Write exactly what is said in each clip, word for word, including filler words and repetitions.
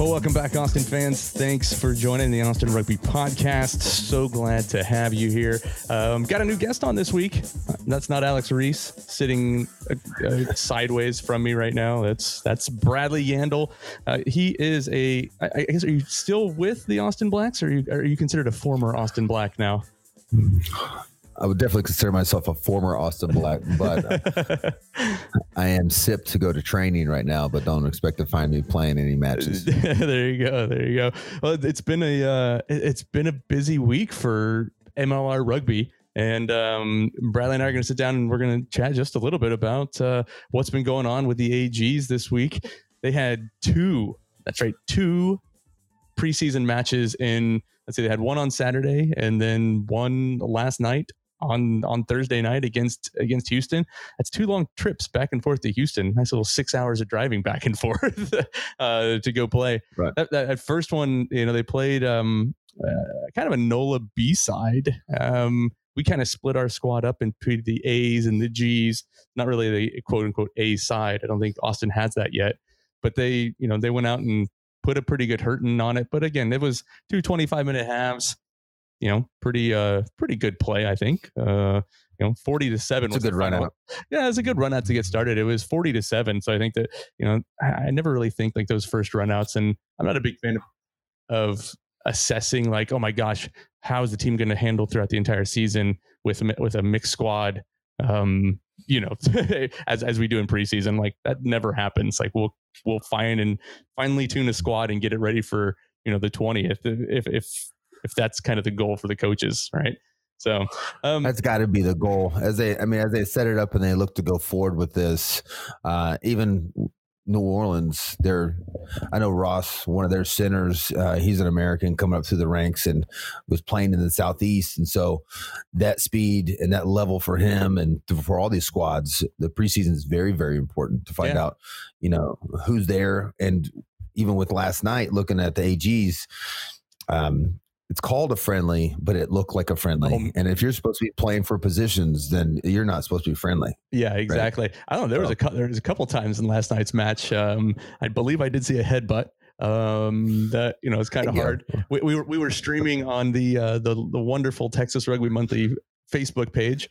Well, welcome back, Austin fans. Thanks for joining the Austin Rugby Podcast. So glad to have you here. Um, got a new guest on this week. That's not Alex Reese sitting uh, uh, sideways from me right now. That's that's Bradley Yandel. Uh, he is a, I guess, are you still with the Austin Blacks, or are you, are you considered a former Austin Black now? I would definitely consider myself a former Austin Black, but uh, I am sipped to go to training right now, but don't expect to find me playing any matches. There you go. There you go. Well, it's been a, uh, it's been a busy week for M L R rugby, and um, Bradley and I are going to sit down and we're going to chat just a little bit about uh, what's been going on with the A Gs this week. They had two, that's right, two preseason matches in, let's say they had one on Saturday and then one last night. On on Thursday night against against Houston. That's two long trips back and forth to Houston. Nice little six hours of driving back and forth uh, to go play. Right. That, that, that first one, you know, they played um, uh, kind of a NOLA B side. Um, we kind of split our squad up into the A's and the G's. Not really the quote unquote A side. I don't think Austin has that yet. But they, you know, they went out and put a pretty good hurting on it. But again, it was two twenty-five minute halves. You know, pretty, uh, pretty good play, I think. Uh, you know, forty to seven. It's a good run out. Yeah, it's a good run out to get started. It was forty to seven. So I think that, you know, I never really think like those first run outs, and I'm not a big fan of, of assessing like, oh my gosh, how is the team going to handle throughout the entire season with with a mixed squad? Um, you know, as as we do in preseason, like that never happens. Like we'll we'll find and finally tune a squad and get it ready for, you know, the twentieth. If if if that's kind of the goal for the coaches, right? So um, that's got to be the goal. As they, I mean, as they set it up and they look to go forward with this, uh, even New Orleans, they're, I know Ross, one of their centers, uh, he's an American coming up through the ranks and was playing in the Southeast. And so that speed and that level for him and for all these squads, the preseason is very, very important to find yeah. out, you know, who's there. And even with last night, looking at the A Gs, um, it's called a friendly, but it looked like a friendly. Oh, and if you're supposed to be playing for positions, then you're not supposed to be friendly. Yeah, exactly. Right? I don't know. There was a there was a couple times in last night's match. Um, I believe I did see a headbutt. Um, that you know, it's kind of yeah. hard. We, we were we were streaming on the uh, the the wonderful Texas Rugby Monthly Facebook page.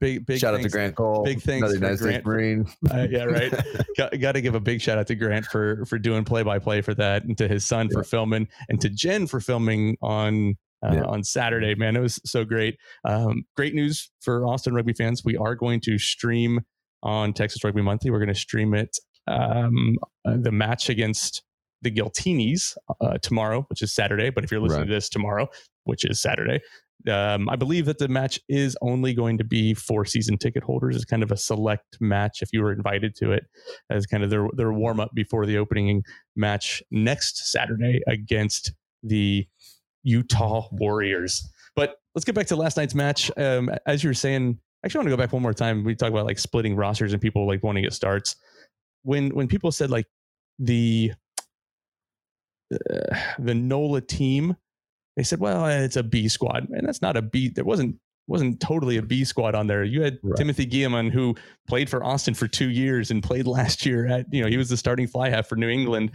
Big big shout thanks, out to Grant Cole. Big thanks another United States Marine. Uh, yeah, right. got, got to give a big shout out to Grant for for doing play by play for that, and to his son yeah. for filming, and to Jen for filming on uh, yeah. on Saturday. Man, it was so great. Um, great news for Austin rugby fans. We are going to stream on Texas Rugby Monthly. We're going to stream it um, the match against the Guiltinis uh, tomorrow, which is Saturday. But if you're listening right. to this tomorrow, which is Saturday. Um, I believe that the match is only going to be for season ticket holders. It's kind of a select match if you were invited to it, as kind of their their warm up before the opening match next Saturday against the Utah Warriors. But let's get back to last night's match. Um, as you were saying, actually, I want to go back one more time. We talk about like splitting rosters and people like wanting to get starts. When when people said like the uh, the NOLA team. They said, well, it's a B squad. And that's not a B. There wasn't wasn't totally a B squad on there. You had right. Timothy Guillemon, who played for Austin for two years and played last year at, you know, he was the starting fly half for New England,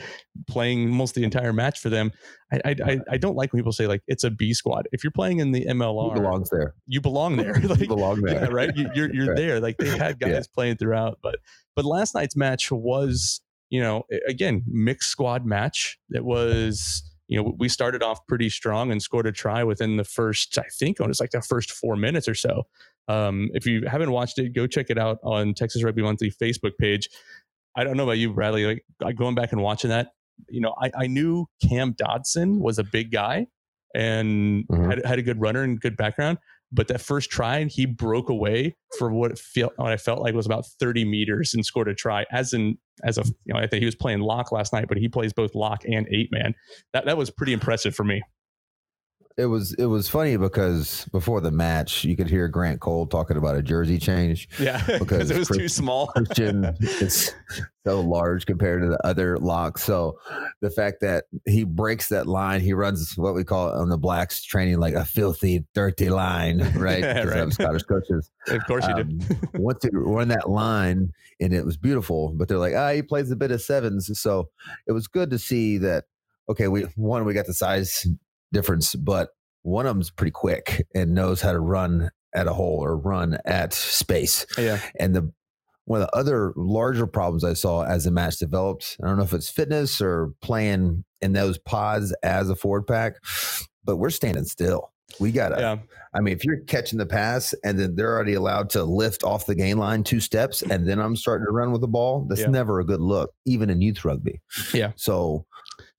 playing most the entire match for them. I I, I, I don't like when people say, like, it's a B squad. If you're playing in the M L R, you belong there. You belong there. Like, you belong there. Yeah, right? You, you're you're right. there. Like, they had guys yeah. playing throughout. But, but last night's match was, you know, again, mixed squad match. It was... You know, we started off pretty strong and scored a try within the first, I think, it was like the first four minutes or so. Um, if you haven't watched it, go check it out on Texas Rugby Monthly Facebook page. I don't know about you, Bradley, like, like going back and watching that, you know, I, I knew Cam Dodson was a big guy and mm-hmm. had, had a good runner and good background. But that first try, he broke away for what it felt, what I felt like was about thirty meters and scored a try. As in, as a, you know, I think he was playing lock last night, but he plays both lock and eight man. That that was pretty impressive for me. It was it was funny because before the match, you could hear Grant Cole talking about a jersey change. Yeah, because it was Chris, too small. Christian is so large compared to the other locks. So the fact that he breaks that line, he runs what we call on the Blacks training like a filthy, dirty line, right? Because right. I'm Scottish coaches. Of course you um, did. Once they run that line, and it was beautiful, but they're like, ah, oh, he plays a bit of sevens. So it was good to see that okay, we one, we got the size difference, but one of them's pretty quick and knows how to run at a hole or run at space. Yeah. And the one of the other larger problems I saw as the match developed, I don't know if it's fitness or playing in those pods as a forward pack, but we're standing still. We got to, yeah. I mean, if you're catching the pass and then they're already allowed to lift off the gain line two steps and then I'm starting to run with the ball, that's yeah. never a good look, even in youth rugby. Yeah. So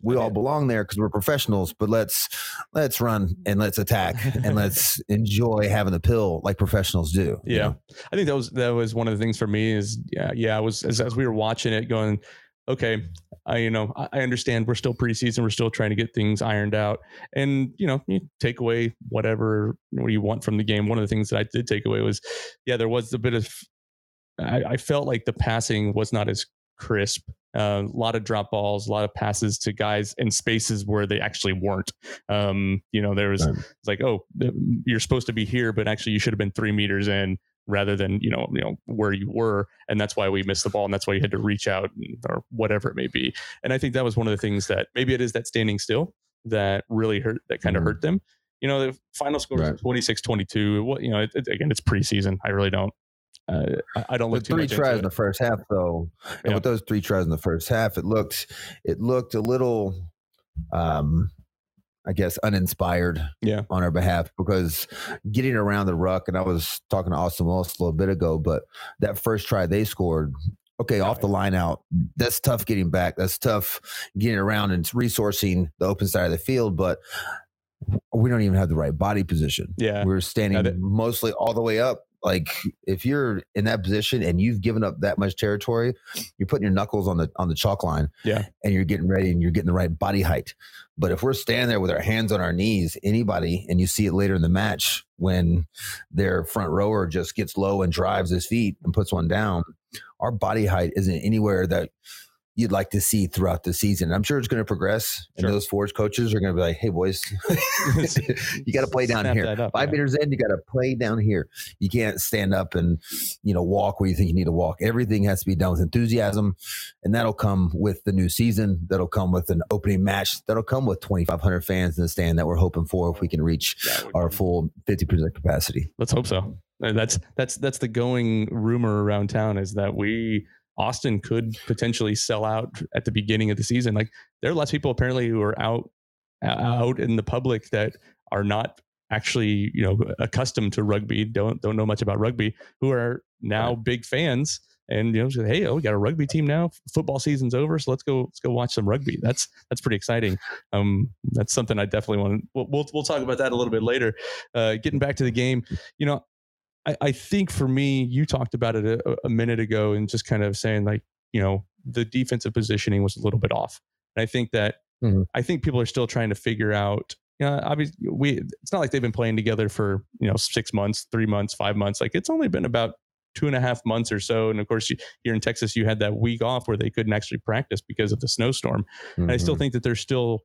we I mean, all belong there because we're professionals, but let's, let's run and let's attack and let's enjoy having the pill like professionals do. Yeah. You know? I think that was, that was one of the things for me is, yeah, yeah, I was, as, as we were watching it going, okay, I, you know, I understand we're still preseason. We're still trying to get things ironed out and, you know, you take away whatever what you want from the game. One of the things that I did take away was, yeah, there was a bit of, I, I felt like the passing was not as crisp. Uh, a lot of drop balls, a lot of passes to guys in spaces where they actually weren't. Um, you know, there was it's like, oh, you're supposed to be here, but actually you should have been three meters in. Rather than you know you know where you were, and that's why we missed the ball, and that's why you had to reach out and, or whatever it may be. And I think that was one of the things that maybe it is that standing still that really hurt, that kind of mm-hmm. hurt them. You know, the final score was twenty-six twenty-two. What you know, it, it, again, it's preseason. I really don't. Uh, I don't look with too three much tries in the first half though, and yeah. with those three tries in the first half, it looked it looked a little. Um, I guess, uninspired yeah. on our behalf because getting around the ruck, and I was talking to Austin Willis a little bit ago, but that first try they scored, okay, off the line out, that's tough getting back. That's tough getting around and resourcing the open side of the field, but we don't even have the right body position. Yeah, we're standing mostly all the way up. Like if you're in that position and you've given up that much territory, you're putting your knuckles on the on the chalk line yeah. and you're getting ready and you're getting the right body height. But if we're standing there with our hands on our knees, anybody, and you see it later in the match when their front rower just gets low and drives his feet and puts one down, our body height isn't anywhere that you'd like to see throughout the season. I'm sure it's going to progress. Sure. And those forwards coaches are going to be like, hey boys, you got to play down here. Up, Five yeah. meters in, you got to play down here. You can't stand up and, you know, walk where you think you need to walk. Everything has to be done with enthusiasm. And that'll come with the new season. That'll come with an opening match. That'll come with twenty-five hundred fans in the stand that we're hoping for if we can reach our be. full fifty percent capacity. Let's hope so. That's, that's, that's the going rumor around town is that we, Austin could potentially sell out at the beginning of the season. Like there are lots of people apparently who are out, out in the public that are not actually, you know, accustomed to rugby. Don't, don't know much about rugby who are now right. big fans and, you know, say, hey, oh, we got a rugby team now. Football season's over. So let's go, let's go watch some rugby. That's, that's pretty exciting. Um, that's something I definitely want to, we'll, we'll, we'll talk about that a little bit later. Uh, getting back to the game, you know, I, I think for me, you talked about it a, a minute ago and just kind of saying like, you know, the defensive positioning was a little bit off. And I think that, mm-hmm. I think people are still trying to figure out, you know, obviously we, it's not like they've been playing together for, you know, six months, three months, five months. Like it's only been about two and a half months or so. And of course you, here in Texas, you had that week off where they couldn't actually practice because of the snowstorm. Mm-hmm. And I still think that they're still,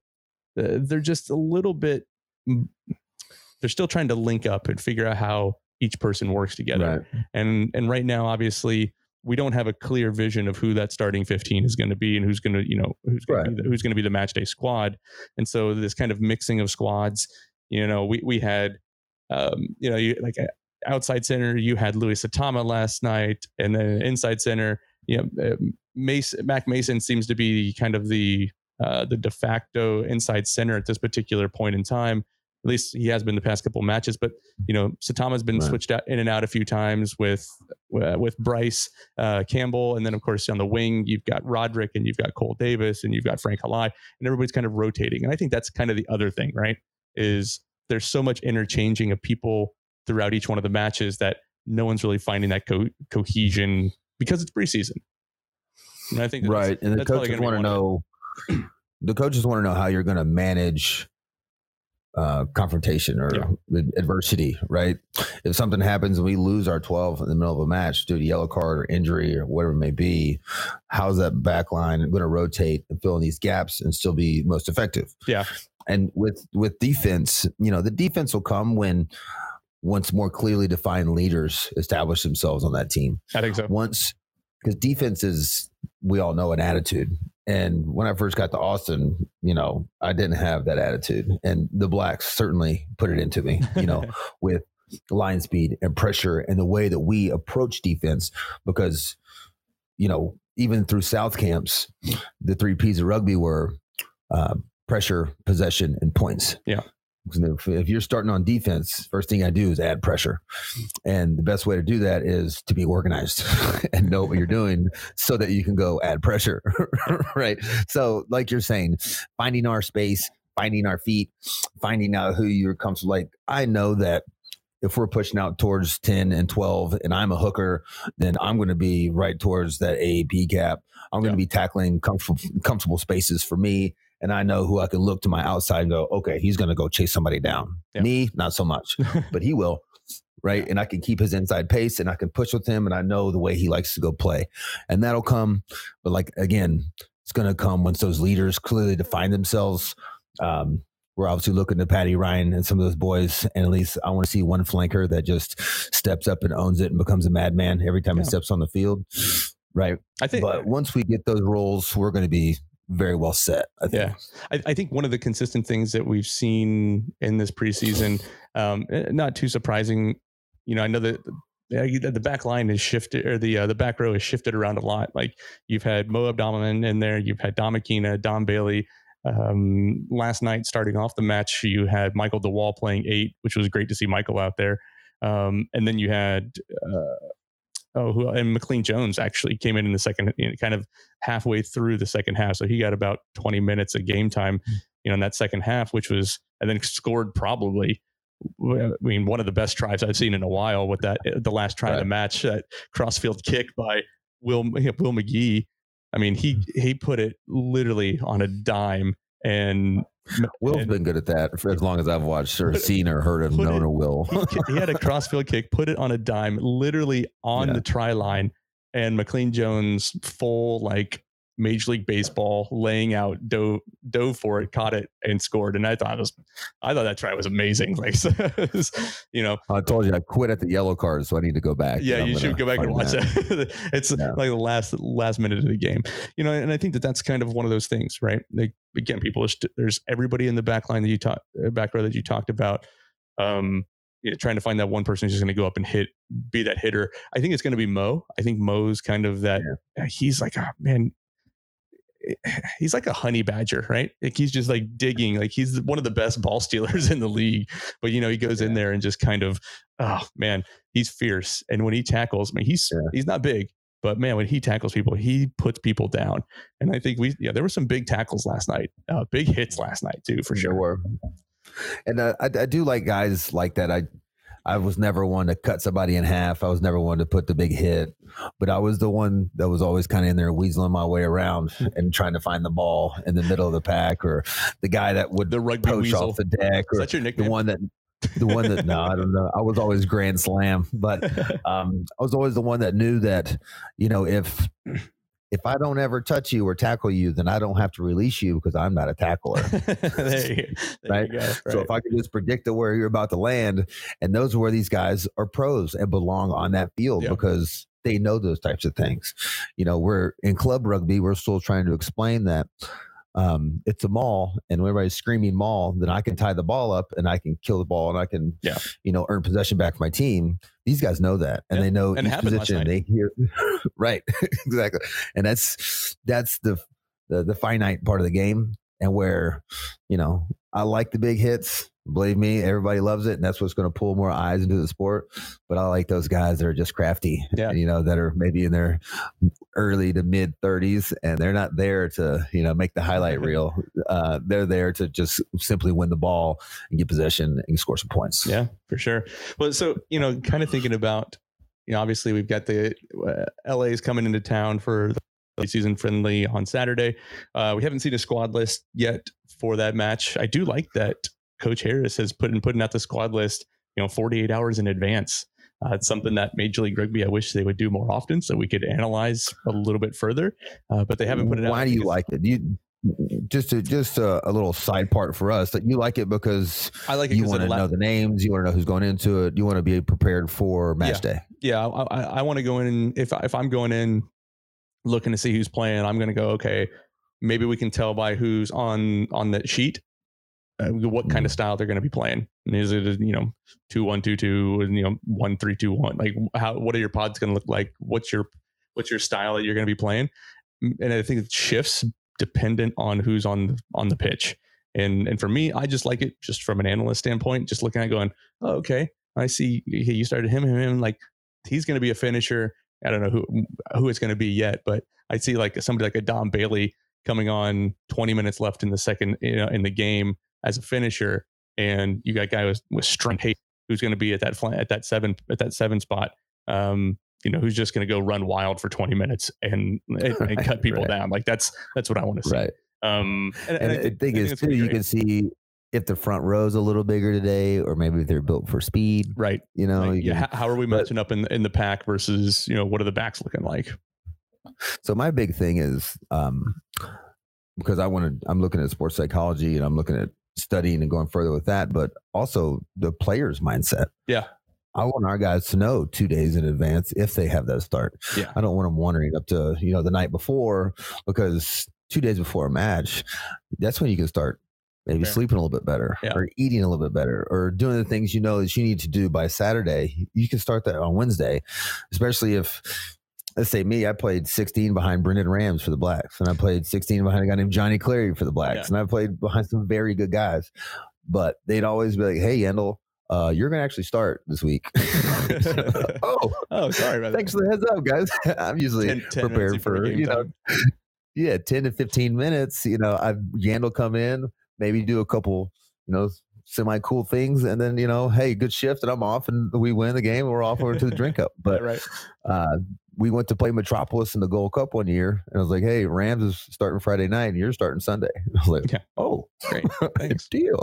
uh, they're just a little bit, they're still trying to link up and figure out how each person works together. Right. And, and right now, obviously we don't have a clear vision of who that starting fifteen is going to be and who's going to, you know, who's going right. to be the, who's going to be the match day squad. And so this kind of mixing of squads, you know, we, we had, um, you know, you like outside center, you had Louis Atama last night and then inside center, you know, Mace, Mac Mason seems to be kind of the, uh, the de facto inside center at this particular point in time. At least he has been the past couple of matches, but you know, Satama's been right. switched out in and out a few times with uh, with Bryce uh, Campbell, and then of course on the wing you've got Roderick and you've got Cole Davis and you've got Frank Halai, and everybody's kind of rotating. And I think that's kind of the other thing, right? Is there's so much interchanging of people throughout each one of the matches that no one's really finding that co- cohesion because it's preseason. And I think that's, right, and the coaches want to know. The coaches want to know how you're going to manage. Uh, confrontation or yeah. adversity, right? If something happens and we lose our twelve in the middle of a match due to yellow card or injury or whatever it may be, how's that back line going to rotate and fill in these gaps and still be most effective? Yeah. And with with defense, you know, the defense will come when once more clearly defined leaders establish themselves on that team. I think so. Once, because defense is, we all know, an attitude. And when I first got to Austin, you know, I didn't have that attitude, and the Blacks certainly put it into me, you know, with line speed and pressure and the way that we approach defense. Because, you know, even through South camps, the three P's of rugby were uh, pressure, possession, and points. Yeah. If, if you're starting on defense, first thing I do is add pressure. And the best way to do that is to be organized and know what you're doing so that you can go add pressure. Right. So like you're saying, finding our space, finding our feet, finding out who you're comfortable. Like, I know that if we're pushing out towards ten and twelve and I'm a hooker, then I'm going to be right towards that A A P gap. I'm going to yeah. be tackling comfortable, comfortable spaces for me. And I know who I can look to my outside and go, okay, he's going to go chase somebody down. Yeah. Me, not so much, but he will, right? And I can keep his inside pace and I can push with him, and I know the way he likes to go play. And that'll come, but like, again, it's going to come once those leaders clearly define themselves. Um, we're obviously looking to Patty Ryan and some of those boys, and at least I want to see one flanker that just steps up and owns it and becomes a madman every time yeah. he steps on the field, right? I think. But once we get those roles, we're going to be very well set, I think. Yeah. I, I think one of the consistent things that we've seen in this preseason, um, not too surprising, you know, I know that the, the back line is shifted, or the uh, the back row is shifted around a lot. Like, you've had Mo Abdoman in there, you've had Dom Bailey, Dom Bailey. Um, last night, starting off the match, you had Michael DeWall playing eight, which was great to see Michael out there. Um, and then you had... Uh, Oh, who, and McLean Jones actually came in in the second, you know, kind of halfway through the second half. So he got about twenty minutes of game time, you know, in that second half, which was, and then scored probably, I mean, one of the best tries I've seen in a while with that, the last try right. of the match, that crossfield kick by Will, Will McGee. I mean, he, he put it literally on a dime. And Will's and, been good at that for as long as I've watched or seen or heard of known or Will. he, he had a crossfield kick, put it on a dime, literally on yeah. the try line, and McLean Jones, full like Major League Baseball, laying out, dove dove for it, caught it, and scored. And I thought it was, I thought that try was amazing. Like, you know, I told you I quit at the yellow card, so I need to go back. Yeah, you should go back and watch that. It's yeah. like the last last minute of the game, you know. And I think that that's kind of one of those things, right? Like, again, people, there's everybody in the back line that you talked, back row that you talked about. Um, you know, trying to find that one person who's just going to go up and hit, be that hitter. I think it's going to be Mo. I think Mo's kind of that. Yeah. He's like, oh man. He's like a honey badger, right? Like, he's just like digging, like he's one of the best ball stealers in the league, but you know, he goes yeah. in there and just kind of, oh man, he's fierce. And when he tackles, I mean, he's, yeah. he's not big, but man, when he tackles people, he puts people down. And I think we, yeah, there were some big tackles last night, uh, big hits last night too, for sure. sure. And uh, I, I do like guys like that. I, I was never one to cut somebody in half. I was never one to put the big hit, but I was the one that was always kind of in there weaseling my way around and trying to find the ball in the middle of the pack, or the guy that would the rugby poach weasel off the deck, or that's your nickname. The one that, the one that, no, I don't know. I was always grand slam, but um, I was always the one that knew that, you know, if, if I don't ever touch you or tackle you, then I don't have to release you because I'm not a tackler. there you, there right? You go, right? So if I could just predict where you're about to land, and those are where these guys are pros and belong on that field yeah. because they know those types of things. You know, we're in club rugby, we're still trying to explain that um, it's a maul, and when everybody's screaming maul, then I can tie the ball up and I can kill the ball and I can, yeah. you know, earn possession back for my team. These guys know that, and yeah. they know and each position. They hear right, exactly, and that's that's the, the the finite part of the game, and where you know I like the big hits. Believe me, everybody loves it, and that's what's going to pull more eyes into the sport. But I like those guys that are just crafty, yeah. you know, that are maybe in their early to mid thirties, and they're not there to you know make the highlight reel. Uh, they're there to just simply win the ball and get possession and score some points. Yeah, for sure. Well, so you know, kind of thinking about, you know, obviously we've got the uh, L A's coming into town for the season friendly on Saturday. Uh, we haven't seen a squad list yet for that match. I do like that Coach Harris has put in putting out the squad list, you know, forty-eight hours in advance. Uh, it's something that Major League Rugby, I wish they would do more often so we could analyze a little bit further, uh, but they haven't put it out. Why do you like it? Do you, just a, just a, a little side part for us that you like it because I like it you want to know the names, you want to know who's going into it. You want to be prepared for match yeah. day. Yeah. I, I, I want to go in. If, if I'm going in looking to see who's playing, I'm going to go, okay, maybe we can tell by who's on on that sheet uh, what kind of style they're going to be playing. And is it, you know, two one two two, and you know, one three two one? Like, how, what are your pods going to look like? What's your what's your style that you're going to be playing? And I think it shifts dependent on who's on on the pitch. And and for me, I just like it just from an analyst standpoint, just looking at it going, oh, okay, I see you started him, him, him. Like, he's going to be a finisher. I don't know who who it's going to be yet, but I see like somebody like a Dom Bailey coming on twenty minutes left in the second, you know, in the game as a finisher, and you got a guy with, with strength who's going to be at that flank, at that seven at that seven spot, um, you know, who's just going to go run wild for twenty minutes and and, and right, cut people right. down. Like that's that's what I want to see. Right. Um, and, and, and the I, thing I is, too, you can see if the front row's a little bigger today, or maybe they're built for speed, right? You know, like, you yeah. can, how are we but, matching up in in the pack versus, you know, what are the backs looking like? So my big thing is, um, because I want to, I'm looking at sports psychology and I'm looking at studying and going further with that, but also the player's mindset. Yeah. I want our guys to know two days in advance if they have that start. Yeah. I don't want them wondering up to, you know, the night before, because two days before a match, that's when you can start maybe okay. sleeping a little bit better yeah. or eating a little bit better or doing the things you know that you need to do by Saturday. You can start that on Wednesday, especially if, let's say me, I played sixteen behind Brendan Rams for the Blacks, and I played sixteen behind a guy named Johnny Cleary for the Blacks, yeah. and I played behind some very good guys. But they'd always be like, hey, Yendel, uh, you're going to actually start this week. oh, oh, sorry about thanks that. Thanks for the heads up, guys. I'm usually ten, ten prepared for, you know, time. Yeah, ten to fifteen minutes, you know, I've Yandel come in, maybe do a couple, you know, semi cool things. And then, you know, hey, good shift and I'm off and we win the game. We're off over to the drink up. But right. uh, we went to play Metropolis in the Gold Cup one year. And I was like, hey, Rams is starting Friday night and you're starting Sunday. And I was like, yeah. oh, great. Thanks. Deal.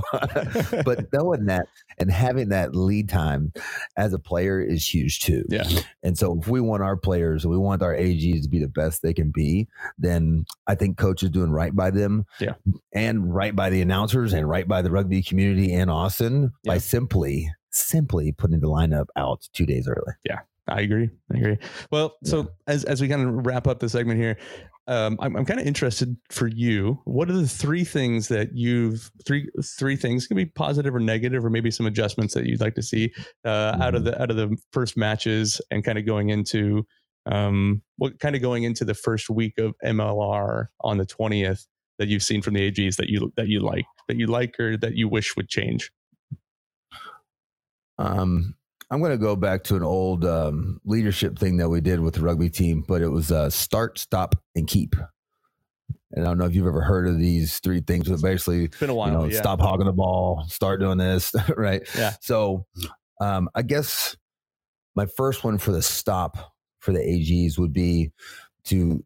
But knowing that and having that lead time as a player is huge too. Yeah. And so if we want our players, we want our A Gs to be the best they can be, then I think coach is doing right by them yeah. and right by the announcers and right by the rugby community in Austin yeah. by simply, simply putting the lineup out two days early. Yeah, I agree. I agree. Well, so yeah. as, as we kind of wrap up the segment here, um, I'm, I'm kind of interested for you. What are the three things that you've three three things can be positive or negative, or maybe some adjustments that you'd like to see uh, mm-hmm. out of the out of the first matches and kind of going into um, what kind of going into the first week of M L R on the twentieth that you've seen from the A Gs that you that you like that you like or that you wish would change. Um. I'm going to go back to an old um, leadership thing that we did with the rugby team, but it was uh, start, stop, and keep. And I don't know if you've ever heard of these three things, but basically, it's been a while, you know, yeah. stop hogging the ball, start doing this, right? Yeah. So um, I guess my first one for the stop for the A Gs would be to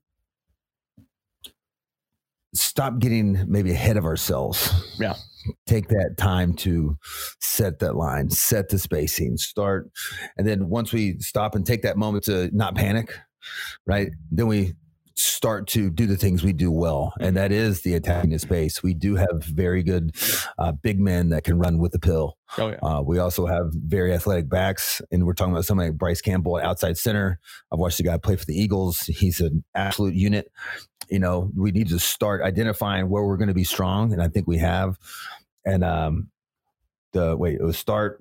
stop getting maybe ahead of ourselves. Yeah. Take that time to set that line, set the spacing, start. And then once we stop and take that moment to not panic, right? Then we start to do the things we do well. And that is the attacking the space. We do have very good uh, big men that can run with the pill. Oh, yeah. uh, we also have very athletic backs. And we're talking about somebody like Bryce Campbell, outside center. I've watched the guy play for the Eagles. He's an absolute unit. You know, we need to start identifying where we're going to be strong. And I think we have. And um, the wait, it was start,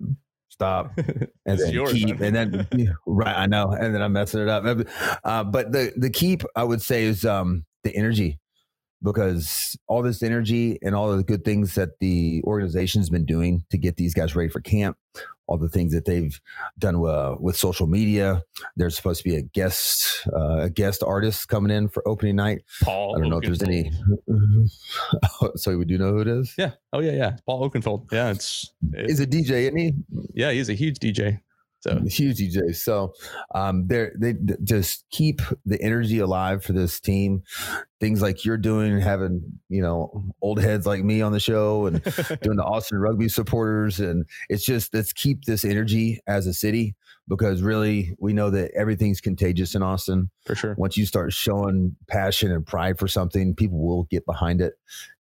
stop, and then yours, keep. Man. And then, right, I know. And then I'm messing it up. Uh, but the, the keep, I would say, is um, the energy. Because all this energy and all of the good things that the organization's been doing to get these guys ready for camp, all the things that they've done uh, with social media, there's supposed to be a guest uh, a guest artist coming in for opening night. Paul I don't Oakenfold. know if there's any. So we do know who it is? Yeah. Oh, yeah, yeah. Paul Oakenfold. Yeah, it's, it's... He's a D J, isn't he? Yeah, he's a huge D J. So huge D J. So um, they they just keep the energy alive for this team. Things like you're doing, having, you know, old heads like me on the show and doing the Austin Rugby supporters. And it's just, let's keep this energy as a city, because really we know that everything's contagious in Austin. For sure. Once you start showing passion and pride for something, people will get behind it.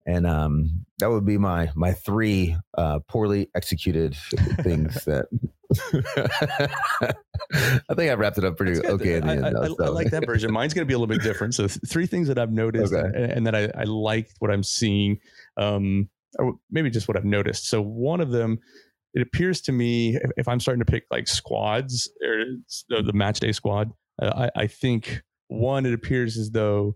And um, that would be my, my three uh, poorly executed things that I think I wrapped it up pretty okay. I, I, I, I like that version. Mine's going to be a little bit different. So th- three things that I've noticed, okay. and, and that I, I liked what I'm seeing, um, or maybe just what I've noticed. So one of them, it appears to me, if, if I'm starting to pick like squads or the, the match day squad, uh, I, I think one, it appears as though,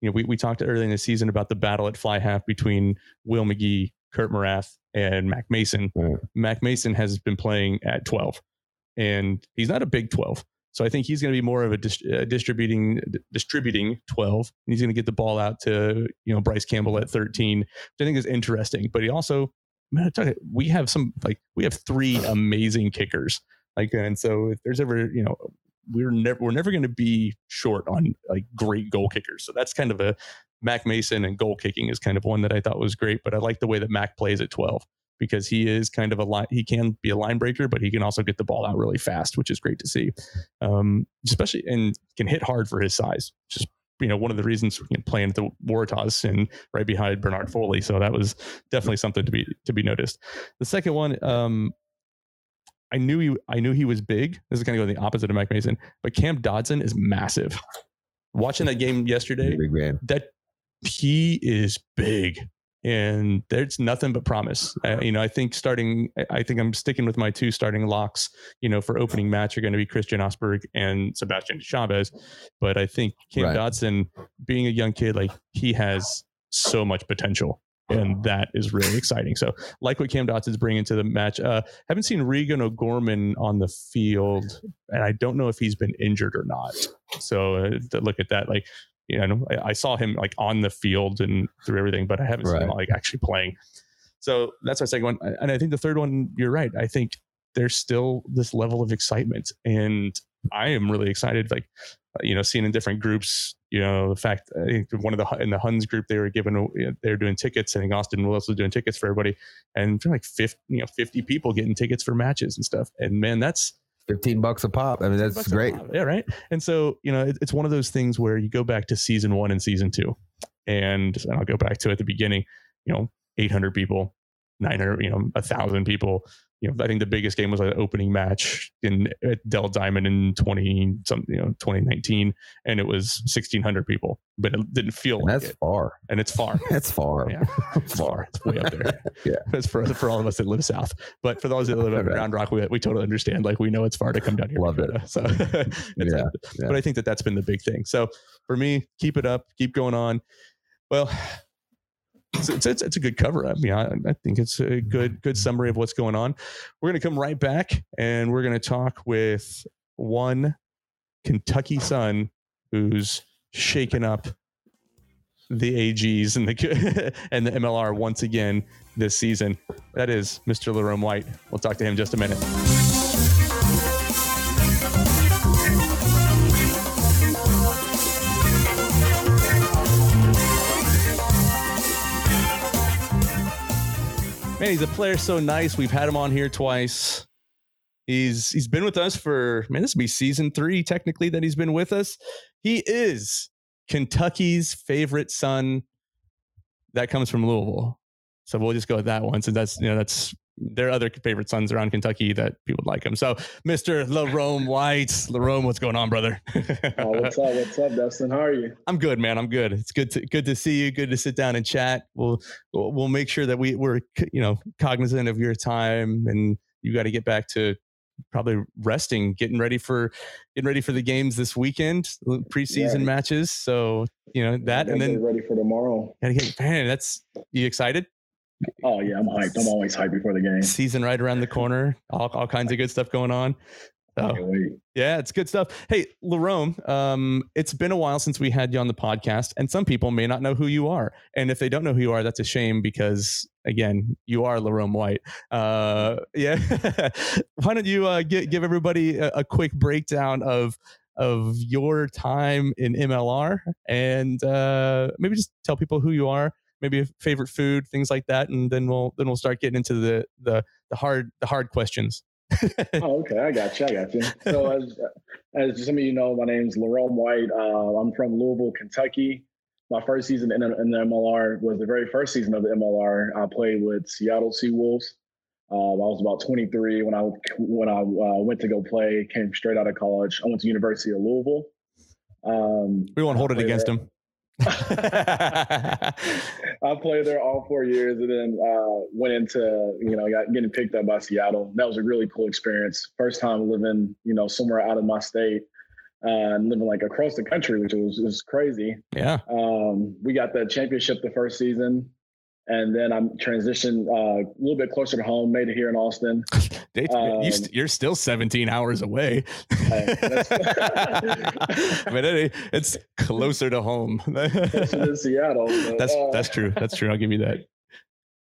you know, we, we talked early in the season about the battle at fly half between Will McGee, Kurt Morath, and Mac Mason. Mm. Mac Mason has been playing at twelve, and he's not a big twelve. So I think he's going to be more of a dis- uh, distributing d- distributing twelve, and he's going to get the ball out to, you know, Bryce Campbell at thirteen, which I think is interesting. But he also, man, you, we have some like we have three amazing kickers, like, and so if there's ever, you know, we're never we're never going to be short on like great goal kickers. So that's kind of a Mac Mason and goal kicking is kind of one that I thought was great, but I like the way that Mac plays at twelve because he is kind of a line, he can be a line breaker, but he can also get the ball out really fast, which is great to see. Um, especially, and can hit hard for his size. Just, you know, one of the reasons we can play at the Waratahs and right behind Bernard Foley. So that was definitely something to be, to be noticed. The second one, um, I knew he, I knew he was big. This is kind of going the opposite of Mac Mason, but Cam Dodson is massive. Watching that game yesterday, big man. that, He is big, and there's nothing but promise. I, you know, I think starting, I think I'm sticking with my two starting locks, you know, for opening match are going to be Christian Osberg and Sebastian Chavez. But I think Cam right. Dodson, being a young kid, like he has so much potential, and that is really exciting. So like what Cam Dotson's bringing to the match. Uh, haven't seen Regan O'Gorman on the field, and I don't know if he's been injured or not. So uh, to look at that, like, you know, I, I saw him like on the field and through everything, but I haven't right. seen him like actually playing. So that's my second one. And I think the third one, you're right. I think there's still this level of excitement, and I am really excited. Like, you know, seeing in different groups, you know, the fact I think one of the, in the Huns group, they were given, you know, they were doing tickets. I think Austin Willis was doing tickets for everybody, and for like fifty, you know, fifty people getting tickets for matches and stuff. And man, that's, fifteen bucks a pop. I mean, that's great. Yeah, right. And so, you know, it, it's one of those things where you go back to season one and season two, and, and I'll go back to at the beginning, you know, eight hundred people, nine hundred, you know, a thousand people. You know, I think the biggest game was an opening match in at Dell Diamond in twenty something, you know, twenty nineteen, and it was sixteen hundred people, but it didn't feel and like that's it. far, and it's far. That's far. Yeah, it's far. It's way up there. Yeah, that's for for all of us that live south, but for those that live right. around Rock, we we totally understand. Like we know it's far to come down here. Love it. So, it's yeah, yeah. But I think that that's been the big thing. So for me, keep it up, keep going on. Well. It's, it's, it's a good cover up. Yeah, I think it's a good good summary of what's going on. We're going to come right back, and we're going to talk with one Kentucky son who's shaken up the A Gs and the and the M L R once again this season. That is Mister LaRome White. We'll talk to him in just a minute. Man, he's a player so nice. We've had him on here twice. He's he's been with us for, man, this will be season three, technically, that he's been with us. He is Kentucky's favorite son. That comes from Louisville. So we'll just go with that one. So that's, you know, that's their other favorite sons around Kentucky that people like him. So Mister LaRome White. LaRome, what's going on, brother? Oh, what's up? What's up, Dustin? How are you? I'm good, man. I'm good. It's good to, good to see you. Good to sit down and chat. We'll, we'll make sure that we we're, you know, cognizant of your time, and you got to get back to probably resting, getting ready for, getting ready for the games this weekend, preseason yeah. matches. So, you know, that, and then ready for tomorrow. Gotta get, man, that's, you excited? Oh yeah, I'm hyped. I'm always hyped before the game. Season right around the corner. All all kinds of good stuff going on. So, yeah, it's good stuff. Hey, LaRome, um, it's been a while since we had you on the podcast, and some people may not know who you are. And if they don't know who you are, that's a shame because, again, you are LaRome White. Uh, yeah. Why don't you uh, get, give everybody a, a quick breakdown of of your time in M L R, and uh, maybe just tell people who you are. Maybe a favorite food, things like that, and then we'll then we'll start getting into the the, the hard the hard questions. Oh, okay, I got you, I got you. So as as some of you know, my name's LaRome White. Uh, I'm from Louisville, Kentucky. My first season in, in the M L R was the very first season of the M L R. I played with Seattle Seawolves. Um, I was about twenty-three when I when I uh, went to go play. Came straight out of college. I went to University of Louisville. Um, we won't hold it against him. I played there all four years, and then uh, went into you know got, getting picked up by Seattle. That was a really cool experience. First time living you know somewhere out of my state. Uh, and living like across the country, which was, was crazy. Yeah. Um, we got the championship the first season, and then I transitioned uh, a little bit closer to home, made it here in Austin. they, um, you st- you're still seventeen hours away. Hey, that's, I mean, it, it's closer to home than Seattle. So, that's uh, that's true. That's true. I'll give you that.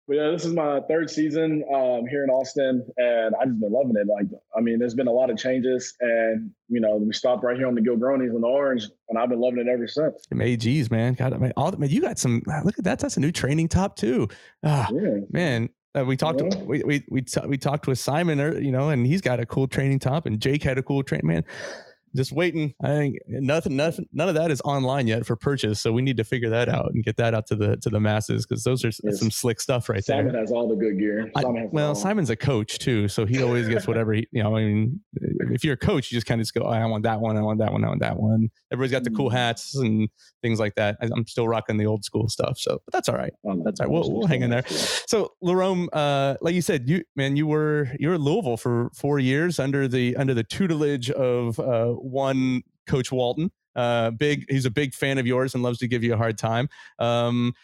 But yeah, this is my third season um, here in Austin, and I've just been loving it. Like, I mean, there's been a lot of changes, and you know, we stopped right here on the Gilgronis in the orange, and I've been loving it ever since. Hey, geez, man, God, I mean, all, man, you got some. Look at that. That's a new training top too. Oh, yeah. Man, uh, we talked. Yeah. We we we, t- we talked with Simon, you know, and he's got a cool training top, and Jake had a cool train. Man, just waiting. I think nothing, nothing, none of that is online yet for purchase. So we need to figure that out and get that out to the, to the masses. Cause those are yes. some slick stuff right Simon there. Simon has all the good gear. Simon I, has well, all. Simon's a coach too. So he always gets whatever he, you know, I mean, if you're a coach, you just kind of just go, oh, I want that one. I want that one. I want that one. Everybody's got the cool hats and things like that. I, I'm still rocking the old school stuff. So, but that's all right. Um, that's all right. We'll, we'll hang in there. So LaRome, uh, like you said, you, man, you were, you were in Louisville for four years under the, under the tutelage of, uh, one Coach Walton, uh, big, he's a big fan of yours and loves to give you a hard time. Um,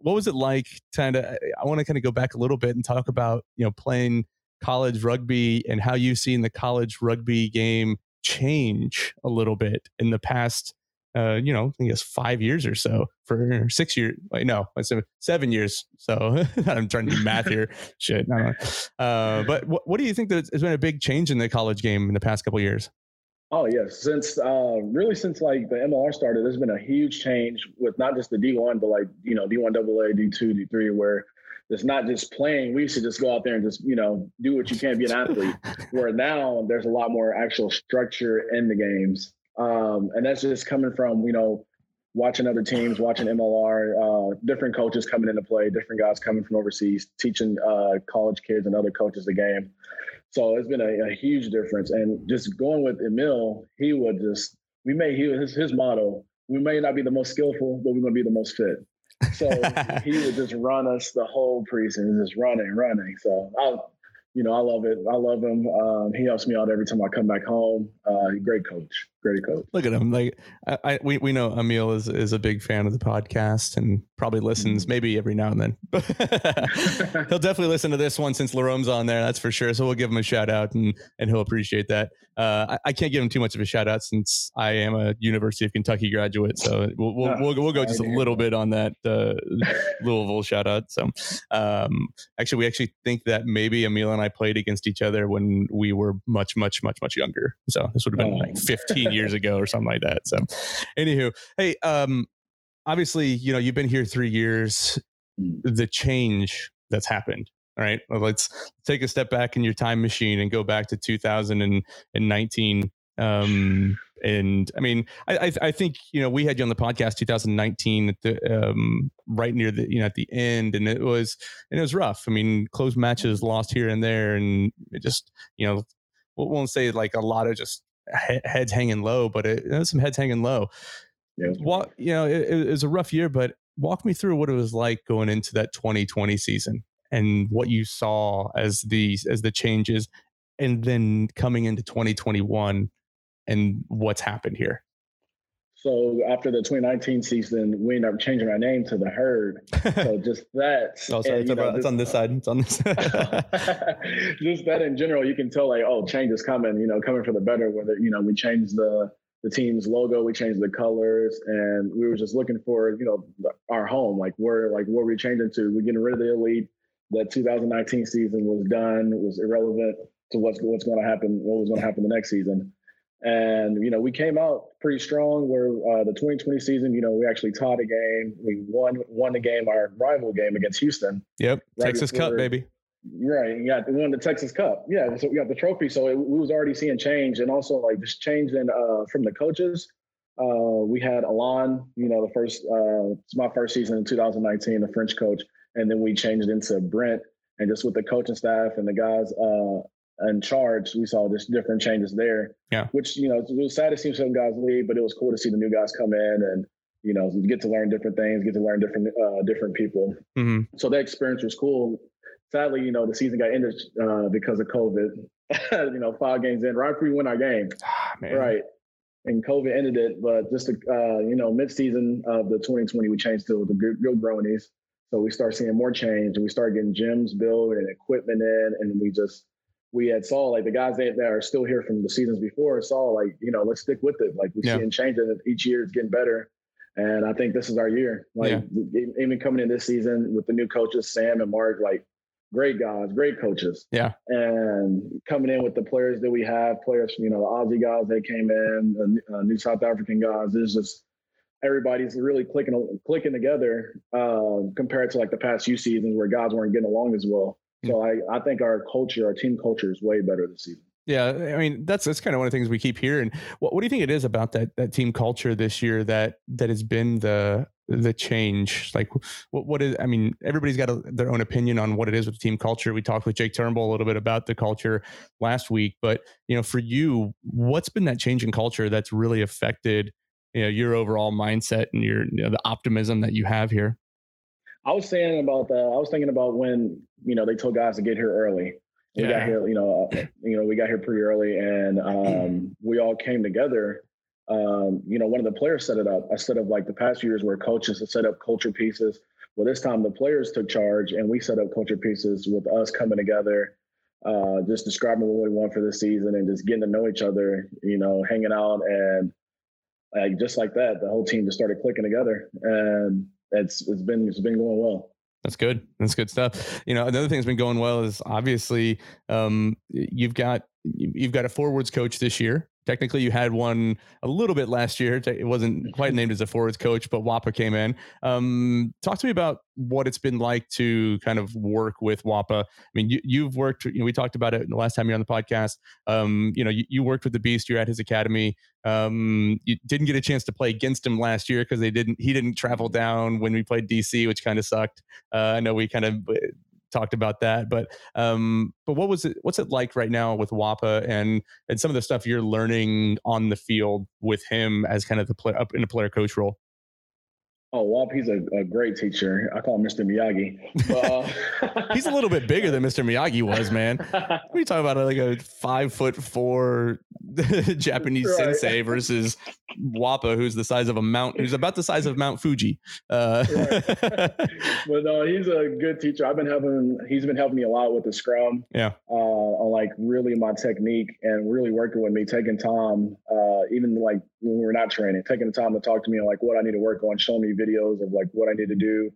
what was it like kind of, I want to kind of go back a little bit and talk about, you know, playing college rugby and how you've seen the college rugby game change a little bit in the past, uh, you know, I guess five years or so for six years. Wait, no, seven years. So I'm trying to do math here. Shit. No, no. Uh, but what, what do you think that has been a big change in the college game in the past couple of years? Oh, yes. Since uh, really since like the M L R started, there's been a huge change with not just the D one, but like, you know, D one double A, D two, D three, where it's not just playing. We used to just go out there and just, you know, do what you can to be an athlete, where now there's a lot more actual structure in the games. Um, and that's just coming from, you know, watching other teams, watching M L R, uh, different coaches coming into play, different guys coming from overseas, teaching uh, college kids and other coaches the game. So it's been a, a huge difference. And just going with Emil, he would just, we may, he, his, his motto, we may not be the most skillful, but we're going to be the most fit. So he would just run us the whole preseason, just running, running. So, I, you know, I love it. I love him. Um, he helps me out every time I come back home. Uh, great coach. Great coach. Look at him. Like I, I we, we know Emil is, is a big fan of the podcast and probably listens maybe every now and then. He'll definitely listen to this one since LaRome's on there. That's for sure. So we'll give him a shout out and, and he'll appreciate that. Uh, I, I can't give him too much of a shout out since I am a University of Kentucky graduate. So we'll we'll, we'll, we'll go just a little bit on that uh, Louisville shout out. So um, actually, we actually think that maybe Emil and I played against each other when we were much, much, much, much younger. So this would have been like fifteen years ago or something like that. So anywho, hey, um obviously, you know, you've been here three years, the change that's happened. All right, well, let's take a step back in your time machine and go back to two thousand nineteen. Um and I mean, I I, I think, you know, we had you on the podcast two thousand nineteen at the um right near the, you know, at the end, and it was and it was rough. I mean, close matches lost here and there, and it just, you know, we won't say like a lot of just heads hanging low, but it, it was some heads hanging low. Yeah. Walk, you know, it, it was a rough year, but walk me through what it was like going into that twenty twenty season and what you saw as the as the changes, and then coming into twenty twenty-one and what's happened here. So after the twenty nineteen season, we ended up changing our name to the Herd. So just that. Oh, sorry, and, it's, know, about, it's on this side. It's on this side. Just that in general, you can tell like, oh, change is coming, you know, coming for the better. Whether, you know, we changed the, the team's logo, we changed the colors, and we were just looking for, you know, our home. Like where, like what we're changing to. We're getting rid of the elite. That two thousand nineteen season was done, was irrelevant to what's what's going to happen, what was going to happen the next season. And, you know, we came out pretty strong where uh, the twenty twenty season, you know, we actually tied a game. We won won the game, our rival game against Houston. Yep. Right Texas before, Cup, baby. Right. We, got, we won the Texas Cup. Yeah. So we got the trophy. So it, we was already seeing change. And also like this change in, uh, from the coaches. Uh, we had Alon, you know, the first, uh, it's my first season in two thousand nineteen, the French coach. And then we changed into Brent. and just with the coaching staff and the guys uh, in charge, we saw just different changes there. Yeah. Which, you know, it was sad to see some guys leave, but it was cool to see the new guys come in and, you know, get to learn different things, get to learn different uh, different people. Mm-hmm. So that experience was cool. Sadly, you know, the season got ended uh, because of COVID. You know, five games in, right after we win our game, ah, man. Right? And COVID ended it. But just, uh, you know, mid-season of the twenty twenty, we changed to the Go Grownies. So we start seeing more change, and we start getting gyms built and equipment in. And we just, we had saw like the guys that, that are still here from the seasons before saw like, you know, let's stick with it. Like we're yeah. seeing change in it each year, it's getting better. And I think this is our year. Like yeah. even coming in this season with the new coaches, Sam and Mark, like great guys, great coaches. Yeah. And coming in with the players that we have, players, you know, the Aussie guys that came in, the uh, new South African guys, it's just everybody's really clicking clicking together uh, compared to like the past few seasons where guys weren't getting along as well. Mm-hmm. So I, I think our culture, our team culture is way better this season. Yeah, I mean, that's that's kind of one of the things we keep hearing. What, what do you think it is about that that team culture this year that that has been the the change? Like, what what is? I mean, everybody's got a, their own opinion on what it is with the team culture. We talked with Jake Turnbull a little bit about the culture last week, but you know, for you, what's been that change in culture that's really affected you know your overall mindset and your you know, the optimism that you have here? I was saying about the. I was thinking about when you know they told guys to get here early. We yeah. got here, you know, uh, you know, we got here pretty early, and um, we all came together. Um, you know, one of the players set it up. I set up like the past years where coaches have set up culture pieces. Well, this time the players took charge, and we set up culture pieces with us coming together, uh, just describing what we want for this season, and just getting to know each other. You know, hanging out, and uh, just like that, the whole team just started clicking together, and it's it's been it's been going well. That's good. That's good stuff. You know, another thing that's been going well is obviously um, you've got you've got a forwards coach this year. Technically, you had one a little bit last year. It wasn't quite named as a forwards coach, but Wapa came in. Um, talk to me about what it's been like to kind of work with Wapa. I mean, you, you've worked, you know, we talked about it the last time you were on the podcast. Um, you know, you, you worked with the Beast. You're at his academy. Um, you didn't get a chance to play against him last year because they didn't. He didn't travel down when we played D C, which kind of sucked. Uh, I know we kind of talked about that, but um but what was it what's it like right now with Wapa and and some of the stuff you're learning on the field with him as kind of the play up in a player coach role? Oh, Wapa, he's a, a great teacher. I call him Mister Miyagi. But, uh, he's a little bit bigger than Mister Miyagi was, man. We talk about like a five foot four Japanese right. sensei versus Wapa, who's the size of a mount, who's about the size of Mount Fuji. Uh, right. But no, uh, he's a good teacher. I've been helping. He's been helping me a lot with the scrum. Yeah, uh, on like really my technique and really working with me, taking time, uh, even like when we were not training, taking the time to talk to me on like what I need to work on, showing me videos of like what I need to do.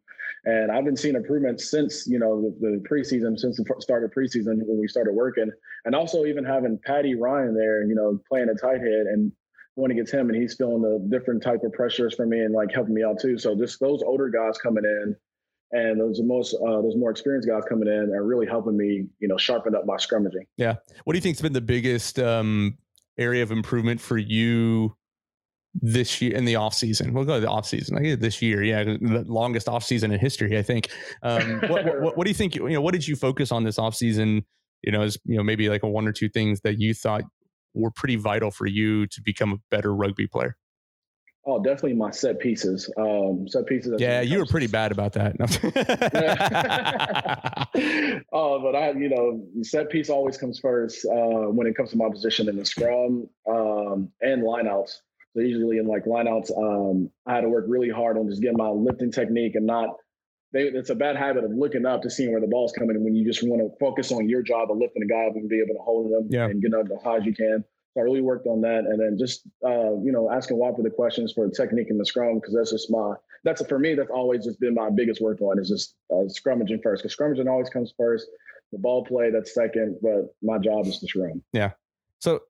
And I've been seeing improvements since, you know, the, the preseason, since the start of preseason when we started working, and also even having Patty Ryan there, you know, playing a tight head and going against him, and he's feeling the different type of pressures from me and like helping me out too. So just those older guys coming in and those most, uh, those more experienced guys coming in are really helping me, you know, sharpen up my scrummaging. Yeah. What do you think has been the biggest um, area of improvement for you this year in the off season? We'll go to the off season. I guess this year, yeah, the longest off season in history, I think. Um, what, what, what do you think? You know, what did you focus on this off season? You know, as you know, maybe like a one or two things that you thought were pretty vital for you to become a better rugby player. Oh, definitely my set pieces. Um, set pieces. Yeah, you were pretty bad about that. Oh, but I, you know, set piece always comes first uh, when it comes to my position in the scrum um, and lineouts. So usually in like lineouts, um, I had to work really hard on just getting my lifting technique and not. They, it's a bad habit of looking up to seeing where the ball's coming when you just want to focus on your job of lifting the guy up and be able to hold them yeah. and get up as high as you can. So I really worked on that, and then just uh, you know asking Wapa the questions for the technique in the scrum, because that's just my that's for me that's always just been my biggest work on is just uh, scrummaging first, because scrummaging always comes first, the ball play that's second, but my job is to scrum. Yeah. So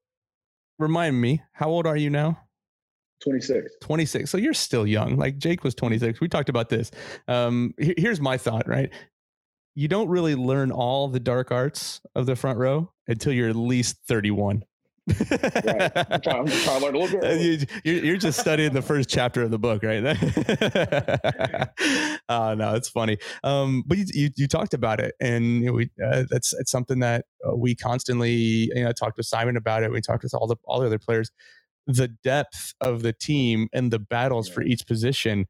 remind me, how old are you now? twenty-six. twenty-six. So you're still young. Like Jake was twenty-six. We talked about this. Um, here's my thought, right? You don't really learn all the dark arts of the front row until you're at least thirty-one. Right. I'm trying, I'm just trying to learn a little bit. You, you're just studying the first chapter of the book, right? uh, no, it's funny. Um, but you, you, you talked about it, and you know, we, uh, that's it's something that uh, we constantly, you know, talked with Simon about it. We talked with all the all the other players. The depth of the team and the battles yeah. for each position,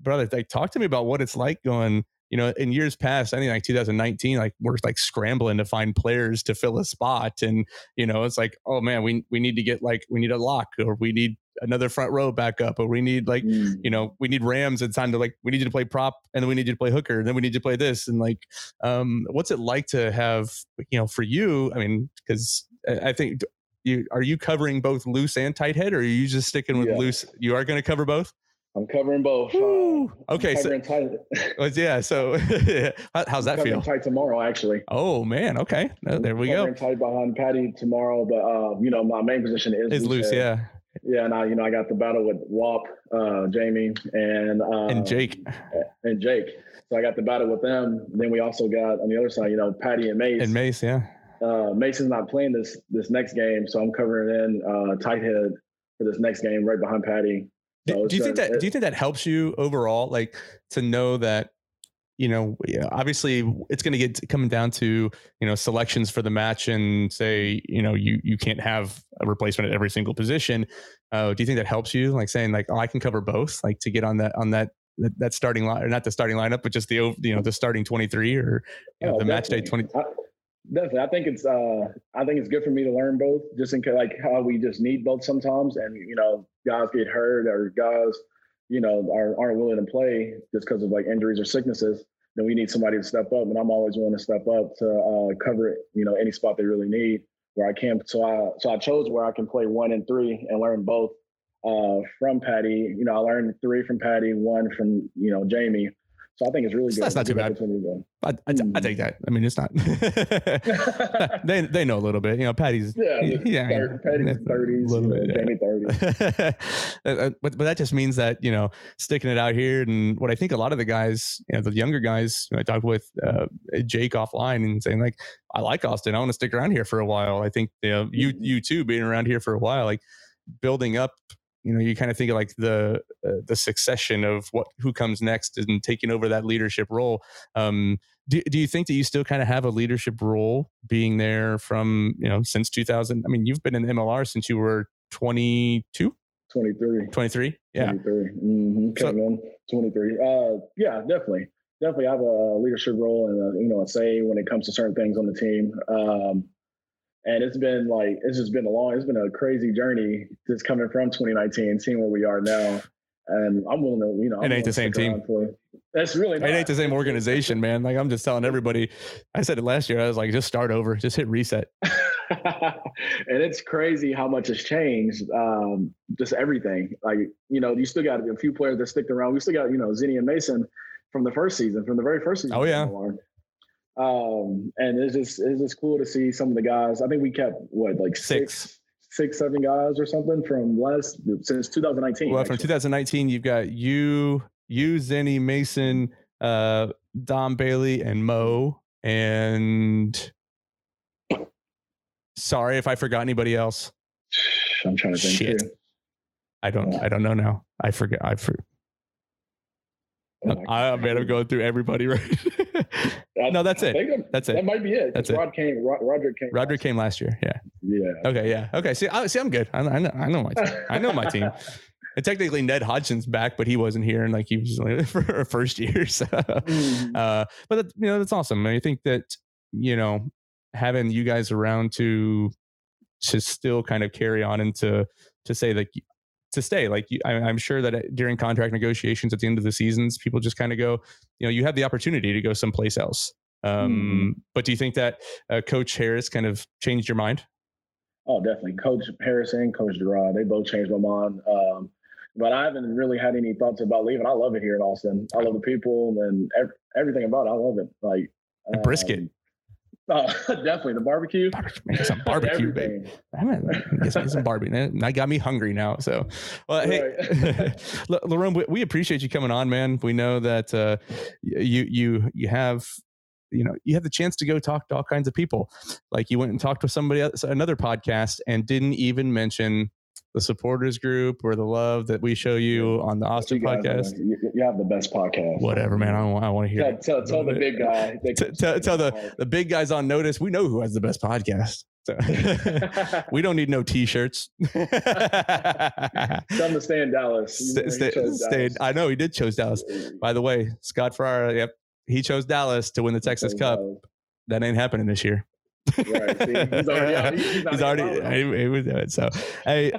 brother. Like, talk to me about what it's like going. You know, in years past, I think like two thousand nineteen, like we're like scrambling to find players to fill a spot. And, you know, it's like, oh man, we we need to get like, we need a lock, or we need another front row back up, or we need like, mm. you know, we need Rams. It's time to like, we need you to play prop, and then we need you to play hooker, and then we need you to play this. And like, um, what's it like to have, you know, for you, I mean, because I think you, are you covering both loose and tight head, or are you just sticking with yeah. loose? You are going to cover both? I'm covering both. Um, okay, covering so tight. yeah. So How, how's that I'm feel? Tight tomorrow, actually. Oh man. Okay. No, there we covering go. Tight behind Patty tomorrow, but uh, you know, my main position is it's loose. Yeah. Yeah, and I, you know, I got the battle with Wap, uh, Jamie, and uh, and Jake, and Jake. So I got the battle with them. Then we also got on the other side, you know, Patty and Mace. And Mace, yeah. Uh, Mace is not playing this this next game, so I'm covering in uh, tight head for this next game, right behind Patty. Do, do you think that, do you think that helps you overall? Like to know that, you know, yeah, obviously it's going to get coming down to, you know, selections for the match, and say, you know, you, you can't have a replacement at every single position. Uh, do you think that helps you, like saying like, oh, I can cover both, like to get on that, on that, that, that starting line, or not the starting lineup, but just the, you know, the starting twenty-three, or you oh, know, the match day twenty. I, definitely. I think it's, uh, I think it's good for me to learn both, just in case, like how we just need both sometimes. And, you know, guys get hurt, or guys, you know, are, aren't willing to play just because of like injuries or sicknesses, then we need somebody to step up. And I'm always willing to step up to uh, cover it, you know, any spot they really need where I can. So I, so I chose where I can play one and three and learn both uh, from Patty. You know, I learned three from Patty, one from, you know, Jamie. So I think it's really good. That's not too bad. I, I, I take that. I mean, it's not. they they know a little bit. You know, Patty's yeah, yeah, thirty, Patty's thirties, a little bit, yeah. thirties. but but that just means that, you know, sticking it out here, and what I think a lot of the guys, you know, the younger guys, you know, I talked with uh, Jake offline and saying like, I like Austin. I want to stick around here for a while. I think you know, you you too being around here for a while, like building up. You know, you kind of think of like the uh, the succession of what who comes next and taking over that leadership role. Um, do do you think that you still kind of have a leadership role being there from, you know, since two thousand? I mean, you've been in the M L R since you were twenty-two? twenty-three. twenty-three? Yeah. twenty-three. Mm-hmm. So, twenty-three. Uh, yeah, definitely. Definitely have a leadership role and, a, you know, a say when it comes to certain things on the team. Um And it's been like, it's just been a long, it's been a crazy journey just coming from twenty nineteen, seeing where we are now. And I'm willing to, you know, it ain't the same team. That's really not. It ain't the same organization, man. Like I'm just telling everybody, I said it last year. I was like, just start over, just hit reset. And it's crazy how much has changed. Um, just everything. Like, you know, you still got a few players that stick around. We still got, you know, Zinni and Mason from the first season, from the very first season. Oh yeah. Um, and it's just, it's just cool to see some of the guys. I think we kept what, like six, six, six seven guys or something from last, since two thousand nineteen. Well, actually. From two thousand nineteen, you've got you, you, Zinni, Mason, uh, Dom Bailey, and Mo. And sorry if I forgot anybody else. I'm trying to think. Shit. Too. I don't, yeah. I don't know now. I forget. I forgot. Oh I man, I'm going through everybody right. No, that's it. That, that's it. That might be it. That's it. Rod came, Rod, Roderick came. Roderick last came last year. Yeah. Yeah. Okay. Yeah. Okay. See, I, see, I'm good. I, I know. I know my team. I know my team. And technically, Ned Hodgson's back, but he wasn't here, and like he was like, for first year. So, mm. uh, but that, you know, that's awesome. And I think that, you know, having you guys around to to still kind of carry on and to to say like. to stay. Like you, I, I'm sure that during contract negotiations at the end of the seasons, people just kind of go, you know, you have the opportunity to go someplace else. Um, mm-hmm. But do you think that uh, Coach Harris kind of changed your mind? Oh, definitely. Coach Harris and Coach Gerard, they both changed my mind. Um, but I haven't really had any thoughts about leaving. I love it here in Austin. I love the people and ev- everything about it. I love it. Like and brisket. Um, Oh, definitely the barbecue. Get some barbecue, baby. Get some, some barbecue. That got me hungry now. So, well, right. Hey, LaRome, we, we appreciate you coming on, man. We know that uh, you you you have you know, you have the chance to go talk to all kinds of people. Like you went and talked with somebody else, another podcast, and didn't even mention the supporters group or the love that we show you on the Austin podcast. Are, you, you have the best podcast. Whatever, man. I, I want to hear. Yeah, tell, tell the big guy. T- tell tell the, the big guys on notice. We know who has the best podcast. So we don't need no T-shirts. Tell him to stay in Dallas. You know, stay, stay, stay, Dallas. I know he did chose Dallas. By the way, Scott Farrar. Yep, he chose Dallas to win the Texas Cup. Dallas. That ain't happening this year. Right. See, he's already, out. He's he's already he was it. So, hey,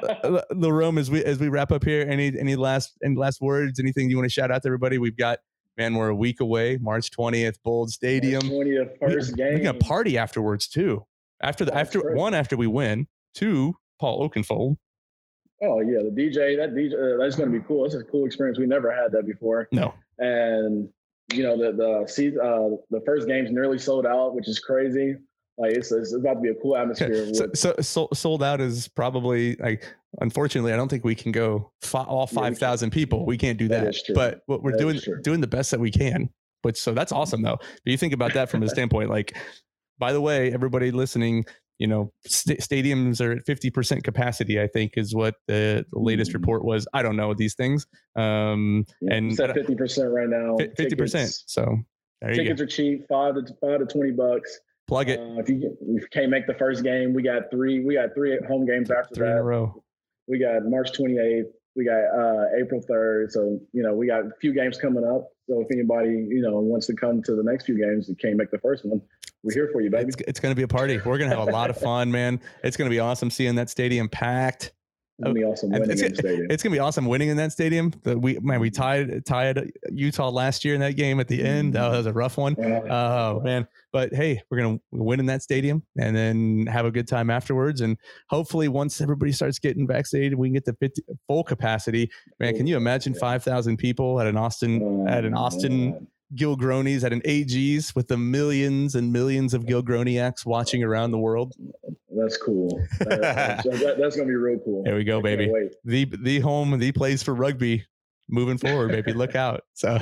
LaRome, as we as we wrap up here, any any last any last words? Anything you want to shout out to everybody? We've got, man, we're a week away, March twentieth, Bold Stadium. twentieth, first game. We're gonna party afterwards too. After the That's after true. One after we win, two Paul Oakenfold. Oh yeah, the D J that D J uh, that's gonna be cool. That's a cool experience. We never had that before. No, and you know the the uh, the first game's nearly sold out, which is crazy. Like it's, it's about to be a cool atmosphere. Okay. So, so sold out is probably like, unfortunately, I don't think we can go fi- all five thousand yeah, people. We can't do that. that. But what we're that doing, doing the best that we can. But so that's awesome though. But you think about that from a standpoint, like, by the way, everybody listening, you know, st- stadiums are at fifty percent capacity, I think is what the, the latest mm-hmm. report was. I don't know these things. Um, yeah, and it's at fifty percent right now, fifty percent. Tickets, so there you go. Tickets are cheap, five to five to twenty bucks. Plug it. Uh, if, you, if you can't make the first game, we got three. We got three home games after three that. Three in a row. We got March twenty-eighth. We got uh, April third. So, you know, we got a few games coming up. So if anybody, you know, wants to come to the next few games and can't make the first one, we're here for you, baby. It's, it's going to be a party. We're going to have a lot of fun, man. It's going to be awesome seeing that stadium packed. It's gonna be awesome winning it's, in the stadium. It's gonna be awesome winning in that stadium. We man, we tied tied Utah last year in that game at the end. Oh, that was a rough one. Oh man, but hey, we're gonna win in that stadium and then have a good time afterwards. And hopefully, once everybody starts getting vaccinated, we can get to fifty, full capacity. Man, can you imagine five thousand people at an Austin at an Austin Gilgronies at an A G's with the millions and millions of Gilgroniacs watching around the world? That's cool. That, that, that's gonna be real cool. There we go, I baby. The the home, the place for rugby moving forward, baby. Look out. So,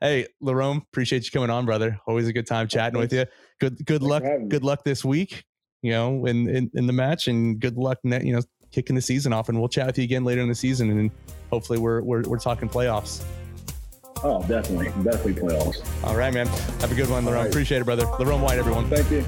hey, LaRome, appreciate you coming on, brother. Always a good time chatting Thanks. with you. Good good Thanks luck. Good luck this week. You know, in, in in the match, and good luck. Net, you know, kicking the season off, and we'll chat with you again later in the season, and hopefully we're we're we're talking playoffs. Oh, definitely, definitely playoffs. All right, man. Have a good one, LaRome. Right. Appreciate it, brother. LaRome White, everyone. Thank you.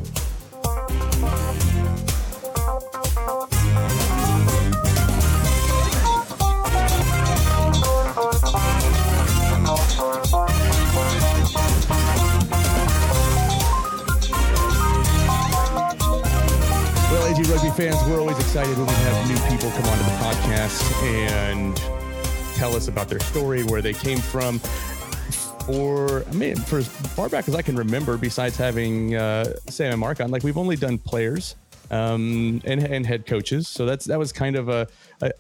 Rugby fans, we're always excited when we have new people come onto the podcast and tell us about their story, where they came from. Or, I mean, for as far back as I can remember, besides having uh, Sam and Mark on, like we've only done players um, and, and head coaches. So that's that was kind of a, a,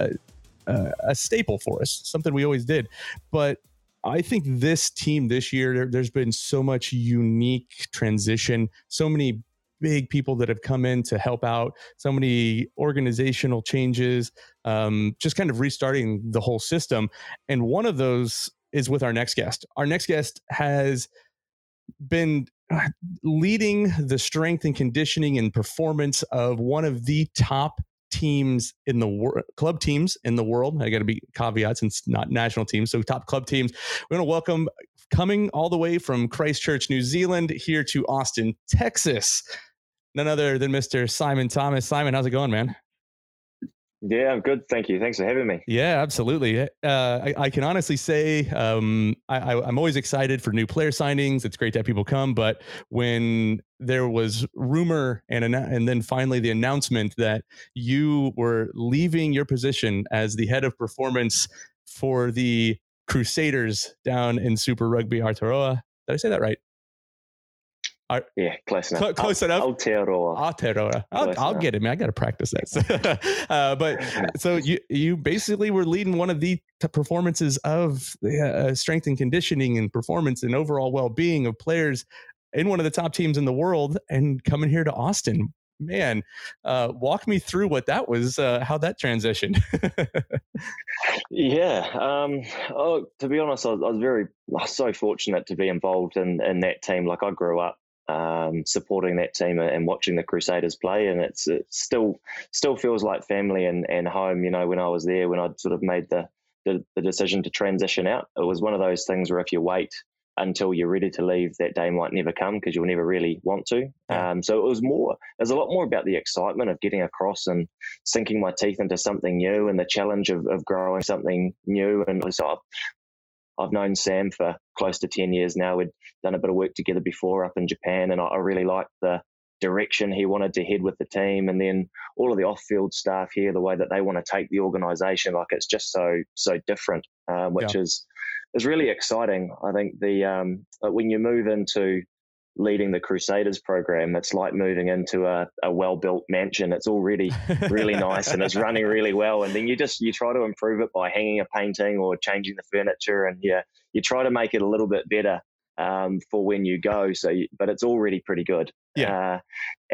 a, a staple for us, something we always did. But I think this team this year, there, there's been so much unique transition, so many big people that have come in to help out, so many organizational changes, um, just kind of restarting the whole system. And one of those is with our next guest. Our next guest has been leading the strength and conditioning and performance of one of the top teams in the world, club teams in the world. I got to be caveats and it's not national teams. So top club teams. We're going to welcome, coming all the way from Christchurch, New Zealand, here to Austin, Texas, none other than Mister Simon Thomas. Simon, how's it going, man? Yeah, I'm good. Thank you. Thanks for having me. Yeah, absolutely. Uh, I, I can honestly say um, I, I, I'm always excited for new player signings. It's great to have people come. But when there was rumor and and then finally the announcement that you were leaving your position as the head of performance for the Crusaders down in Super Rugby Aotearoa. Did I say that right? Are, yeah, close enough. Cl- close Al- enough. Aotearoa. Aotearoa. I'll, I'll get it, man. I got to practice that. So, uh, but so you you basically were leading one of the t- performances of uh, strength and conditioning and performance and overall well-being of players in one of the top teams in the world, and coming here to Austin. Man, uh, walk me through what that was, uh, how that transitioned. yeah. Um, oh, to be honest, I was, I was very I was so fortunate to be involved in, in that team. Like I grew up um, supporting that team and watching the Crusaders play. And it's it still still feels like family and, and home. You know, when I was there, when I sort of made the, the, the decision to transition out, it was one of those things where if you wait until you're ready to leave, that day might never come because you'll never really want to. Um, so it was more, it was a lot more about the excitement of getting across and sinking my teeth into something new and the challenge of, of growing something new. And so I've, I've known Sam for close to ten years now. We'd done a bit of work together before up in Japan, and I, I really liked the direction he wanted to head with the team. And then all of the off-field staff here, the way that they want to take the organisation, like it's just so, so different, uh, which yeah. is... It's really exciting. I think the um, when you move into leading the Crusaders program, it's like moving into a, a well-built mansion. It's already really nice and it's running really well. And then you just you try to improve it by hanging a painting or changing the furniture, and yeah, you try to make it a little bit better um, for when you go. So, you, but it's already pretty good. Yeah. Uh,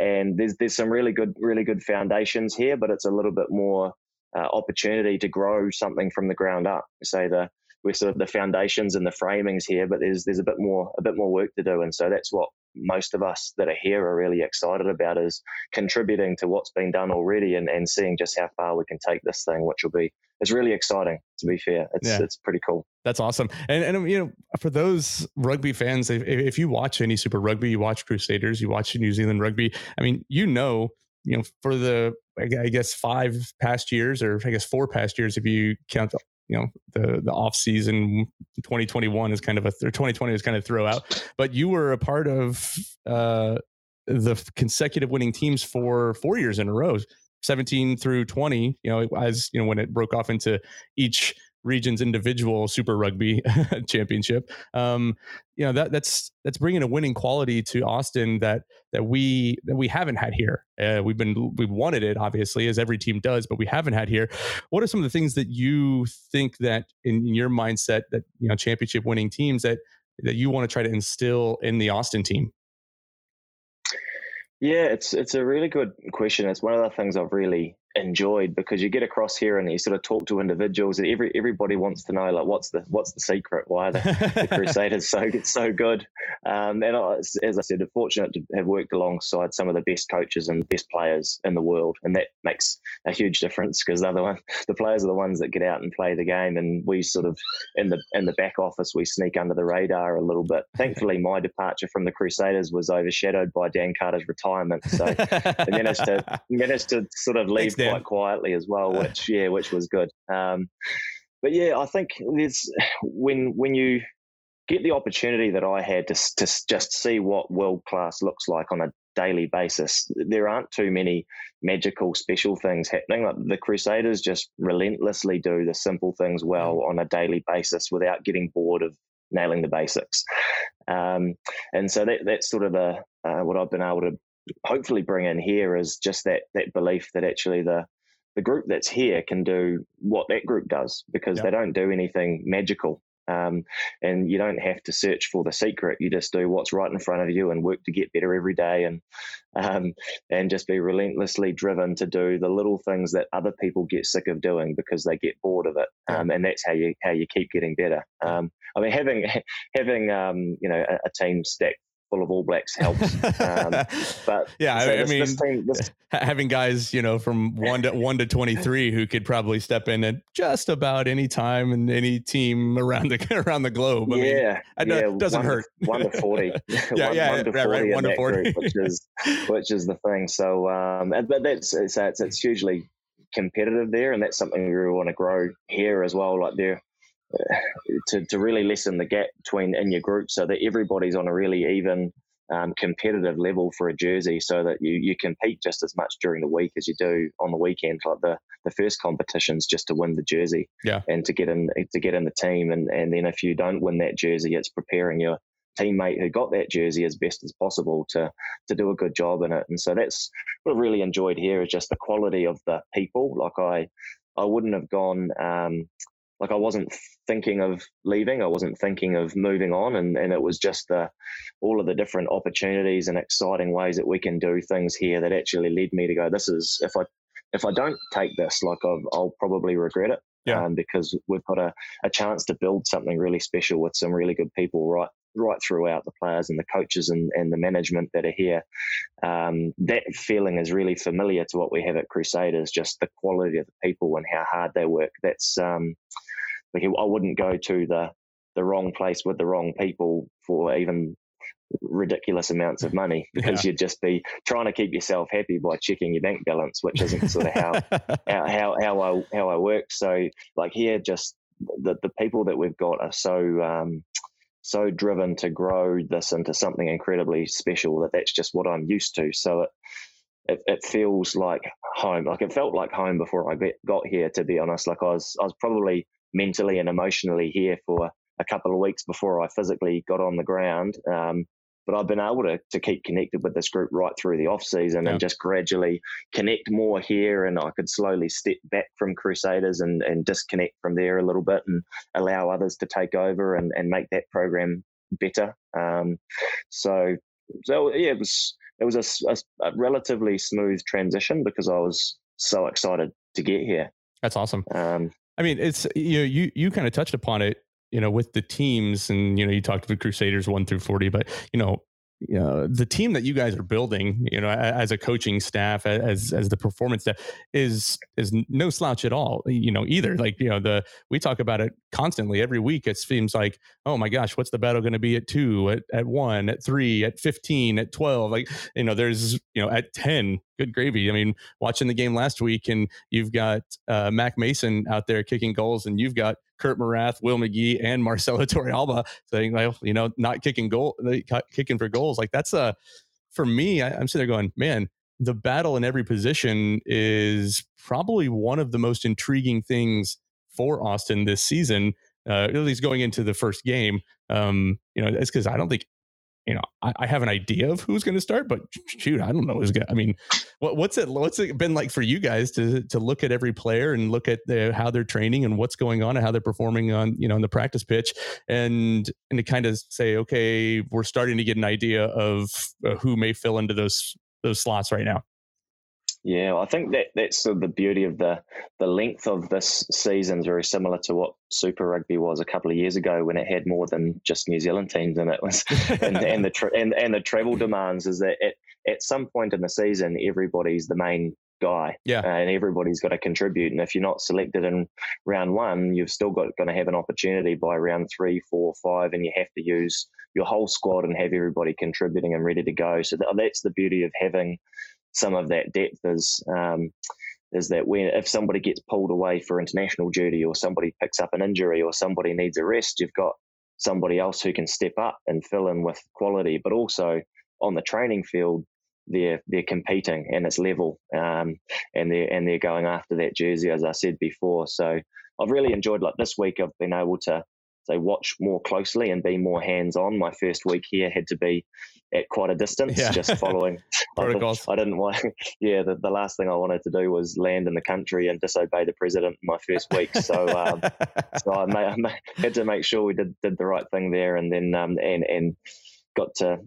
and there's there's some really good really good foundations here, but it's a little bit more uh, opportunity to grow something from the ground up. Say the We're sort of the foundations and the framings here, but there's there's a bit more a bit more work to do, and so that's what most of us that are here are really excited about, is contributing to what's been done already and, and seeing just how far we can take this thing, which will be it's really exciting. To be fair, it's yeah. it's pretty cool. That's awesome. And and you know, for those rugby fans, if, if you watch any Super Rugby, you watch Crusaders, you watch New Zealand Rugby. I mean, you know, you know, for the I guess five past years, or I guess four past years, if you count the, you know, the, the off season twenty twenty-one is kind of a, or twenty twenty is kind of throw out, but you were a part of uh, the consecutive winning teams for four years in a row, seventeen through twenty, you know, as you know, when it broke off into each region's individual Super Rugby championship, um, you know, that that's, that's bringing a winning quality to Austin that, that we, that we haven't had here. Uh, we've been, we've wanted it obviously, as every team does, but we haven't had here. What are some of the things that you think that in, in your mindset that, you know, championship winning teams that, that you want to try to instill in the Austin team? Yeah, it's, it's a really good question. It's one of the things I've really enjoyed, because you get across here and you sort of talk to individuals and every everybody wants to know, like, what's the what's the secret, why are the, the Crusaders so so good, um and I, as I said, I'm fortunate to have worked alongside some of the best coaches and best players in the world, and that makes a huge difference, because the other one the players are the ones that get out and play the game, and we sort of in the in the back office we sneak under the radar a little bit. Thankfully my departure from the Crusaders was overshadowed by Dan Carter's retirement, so I managed to managed to sort of leave Thanks, quite quietly as well, which yeah which was good, um but yeah I think there's when when you get the opportunity that I had to, to just see what world class looks like on a daily basis, there aren't too many magical special things happening. Like the Crusaders just relentlessly do the simple things well on a daily basis without getting bored of nailing the basics, um and so that that's sort of the uh, what I've been able to hopefully bring in here is just that that belief that actually the the group that's here can do what that group does, because yeah. they don't do anything magical, um and you don't have to search for the secret, you just do what's right in front of you and work to get better every day, and um and just be relentlessly driven to do the little things that other people get sick of doing because they get bored of it, yeah. um and that's how you how you keep getting better. um I mean, having having um you know a, a team stacked full of All Blacks helps, um, but yeah, so I, this, I mean, this team, this... having guys, you know, from one to one to twenty-three who could probably step in at just about any time and any team around the around the globe. I yeah, mean, I know, yeah, it doesn't one, hurt. One to forty, yeah, one, yeah, one to right, forty, right, one to forty. Group, which is which is the thing. So, um, but that's it's it's, it's hugely competitive there, and that's something we really want to grow here as well. Like there. To, to really lessen the gap between in your group, so that everybody's on a really even um, competitive level for a jersey, so that you, you compete just as much during the week as you do on the weekend. Like the, the first competition's just to win the jersey, yeah. and to get in to get in the team, and, and then if you don't win that jersey, it's preparing your teammate who got that jersey as best as possible to to do a good job in it. And so that's what I've really enjoyed here, is just the quality of the people. Like I I wouldn't have gone. Um, Like I wasn't thinking of leaving, I wasn't thinking of moving on, and, and it was just the all of the different opportunities and exciting ways that we can do things here that actually led me to go, This is if I if I don't take this, like I've, I'll probably regret it. yeah. um, because we've got a, a chance to build something really special with some really good people right right throughout, the players and the coaches and, and the management that are here. Um, that feeling is really familiar to what we have at Crusaders, just the quality of the people and how hard they work. That's um, like I wouldn't go to the, the wrong place with the wrong people for even ridiculous amounts of money, because yeah. you'd just be trying to keep yourself happy by checking your bank balance, which isn't sort of how how, how how I how I work. So like here, just the the people that we've got are so um so driven to grow this into something incredibly special that that's just what I'm used to. So it it, it feels like home. Like it felt like home before I got here, to be honest. Like I was I was probably mentally and emotionally here for a couple of weeks before I physically got on the ground. Um, but I've been able to, to keep connected with this group right through the off season yeah. and just gradually connect more here. And I could slowly step back from Crusaders and, and disconnect from there a little bit and allow others to take over and, and make that program better. Um, so, so yeah, it was, it was a, a, a relatively smooth transition because I was so excited to get here. That's awesome. Um, I mean, it's, you know, you, you kind of touched upon it, you know, with the teams, and, you know, you talked to the Crusaders one through forty, but, you know, you know, the team that you guys are building, you know, as a coaching staff, as, as the performance staff is, is no slouch at all, you know, either. Like, you know, the, we talk about it constantly every week. It seems like, oh my gosh, what's the battle going to be at two, at, at one, at three, at fifteen, at twelve, like, you know, there's, you know, at ten, good gravy. I mean, watching the game last week and you've got uh, Mac Mason out there kicking goals, and you've got Kurt Morath, Will McGee, and Marcelo Torrealba saying, well, you know, not kicking goal, kicking for goals. Like that's a, for me, I, I'm sitting there going, man, the battle in every position is probably one of the most intriguing things for Austin this season. Uh, at least going into the first game, um, you know, it's because I don't think, you know, I, I have an idea of who's going to start, but shoot, I don't know who's going. I mean, what, what's it? What's it been like for you guys to to look at every player and look at the, how they're training and what's going on and how they're performing on, you know, in the practice pitch, and and to kind of say, okay, we're starting to get an idea of uh, who may fill into those those slots right now. Yeah, I think that that's sort of the beauty of the the length of this season is very similar to what Super Rugby was a couple of years ago when it had more than just New Zealand teams in it. Was and, and the tra- and, and the travel demands is that at, at some point in the season everybody's the main guy, yeah, uh, and everybody's got to contribute. And if you're not selected in round one, you've still got going to have an opportunity by round three, four, five, and you have to use your whole squad and have everybody contributing and ready to go. So th- that's the beauty of having some of that depth is um, is that when if somebody gets pulled away for international duty, or somebody picks up an injury, or somebody needs a rest, you've got somebody else who can step up and fill in with quality. But also on the training field, they're they're competing and it's level, um, and they're and they're going after that jersey, as I said before. So I've really enjoyed, like this week I've been able to to watch more closely and be more hands on. My first week here had to be at quite a distance, yeah. just following protocols. I didn't want, yeah, the, the last thing I wanted to do was land in the country and disobey the president in my first week. So, um, so I, made, I made, had to make sure we did, did the right thing there, and then um, and and got to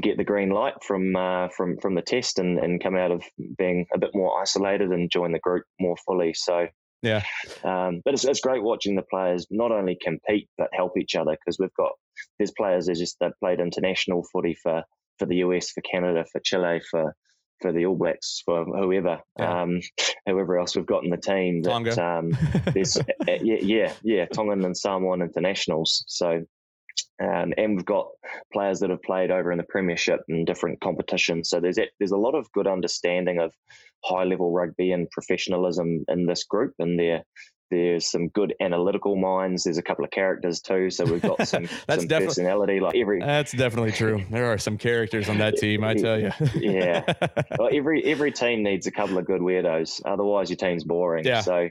get the green light from uh, from from the test and, and come out of being a bit more isolated and join the group more fully. So. Yeah, um, but it's it's great watching the players not only compete but help each other, because we've got there's players that just that played international footy for, for the U S, for Canada, for Chile, for, for the All Blacks, for whoever, yeah. um, whoever else we've got in the team. That, Tonga, um, there's, uh, yeah, yeah, yeah, Tongan and Samoan internationals. So, um, and we've got players that have played over in the Premiership and different competitions. So there's there's a lot of good understanding of high-level rugby and professionalism in this group, and there, there's some good analytical minds. There's a couple of characters too, so we've got some, that's some personality. Like every, that's definitely true. There are some characters on that team, I tell you. Yeah, well, every every team needs a couple of good weirdos. Otherwise, your team's boring. Yeah. So,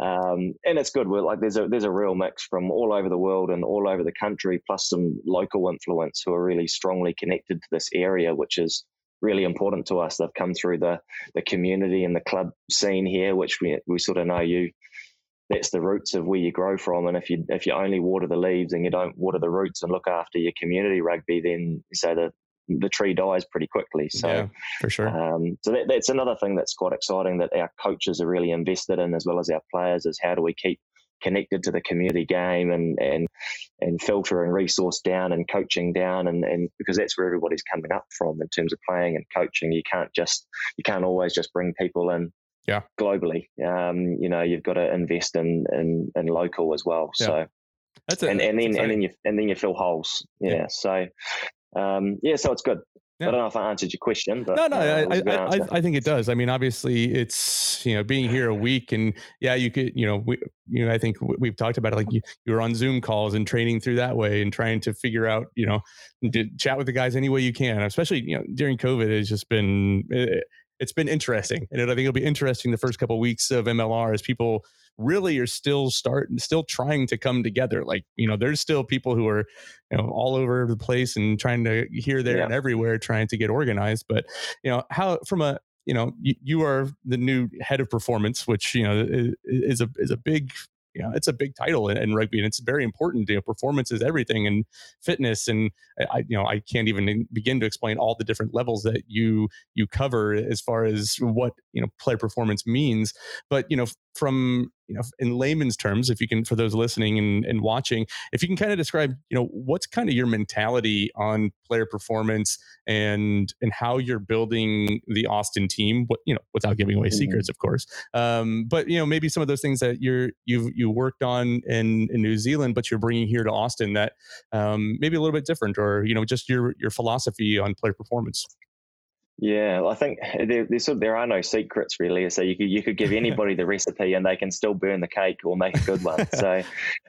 um, and it's good. We're like there's a there's a real mix from all over the world and all over the country, plus some local influence who are really strongly connected to this area, which is really important to us. They've come through the, the community and the club scene here, which we we sort of know you. That's the roots of where you grow from. And if you if you only water the leaves and you don't water the roots and look after your community rugby, then so the the tree dies pretty quickly. So, yeah, for sure. Um, so that, that's another thing that's quite exciting that our coaches are really invested in, as well as our players, is how do we keep connected to the community game and and and filtering resource down and coaching down, and and because that's where everybody's coming up from in terms of playing and coaching. You can't just you can't always just bring people in. Yeah. Globally, um, you know, you've got to invest in in, in local as well. Yeah. So that's it. And, and then and then you and then you fill holes. Yeah. yeah. So um, yeah, so it's good. Yeah. I don't know if I answered your question, but no, no, uh, I, I, I, I think it does. I mean, obviously, it's, you know, being here a week, and yeah, you could, you know, we, you know, I think we've talked about it. Like you, you were on Zoom calls and training through that way, and trying to figure out, you know, to chat with the guys any way you can. Especially, you know, during COVID, it's just been it, it's been interesting, and it, I think it'll be interesting the first couple of weeks of M L R as people really are still starting, still trying to come together. Like, you know, there's still people who are, you know, all over the place and trying to here, there, yeah. and everywhere, trying to get organized. But, you know, how from a, you know, you, you are the new head of performance, which, you know, is, is a is a big, you know, it's a big title in, in rugby, and it's very important. You know, performance is everything, and fitness, and I, you know, I can't even begin to explain all the different levels that you you cover as far as what, you know, player performance means. But, you know, from, you know, in layman's terms, if you can, for those listening and, and watching, if you can kind of describe, you know, what's kind of your mentality on player performance and and how you're building the Austin team, what, you know, without giving away mm-hmm. secrets, of course. Um, but, you know, maybe some of those things that you're you've you worked on in, in New Zealand, but you're bringing here to Austin that um, maybe a little bit different, or, you know, just your your philosophy on player performance. Yeah, I think there, there are no secrets really. So you could you could give anybody the recipe and they can still burn the cake or make a good one. So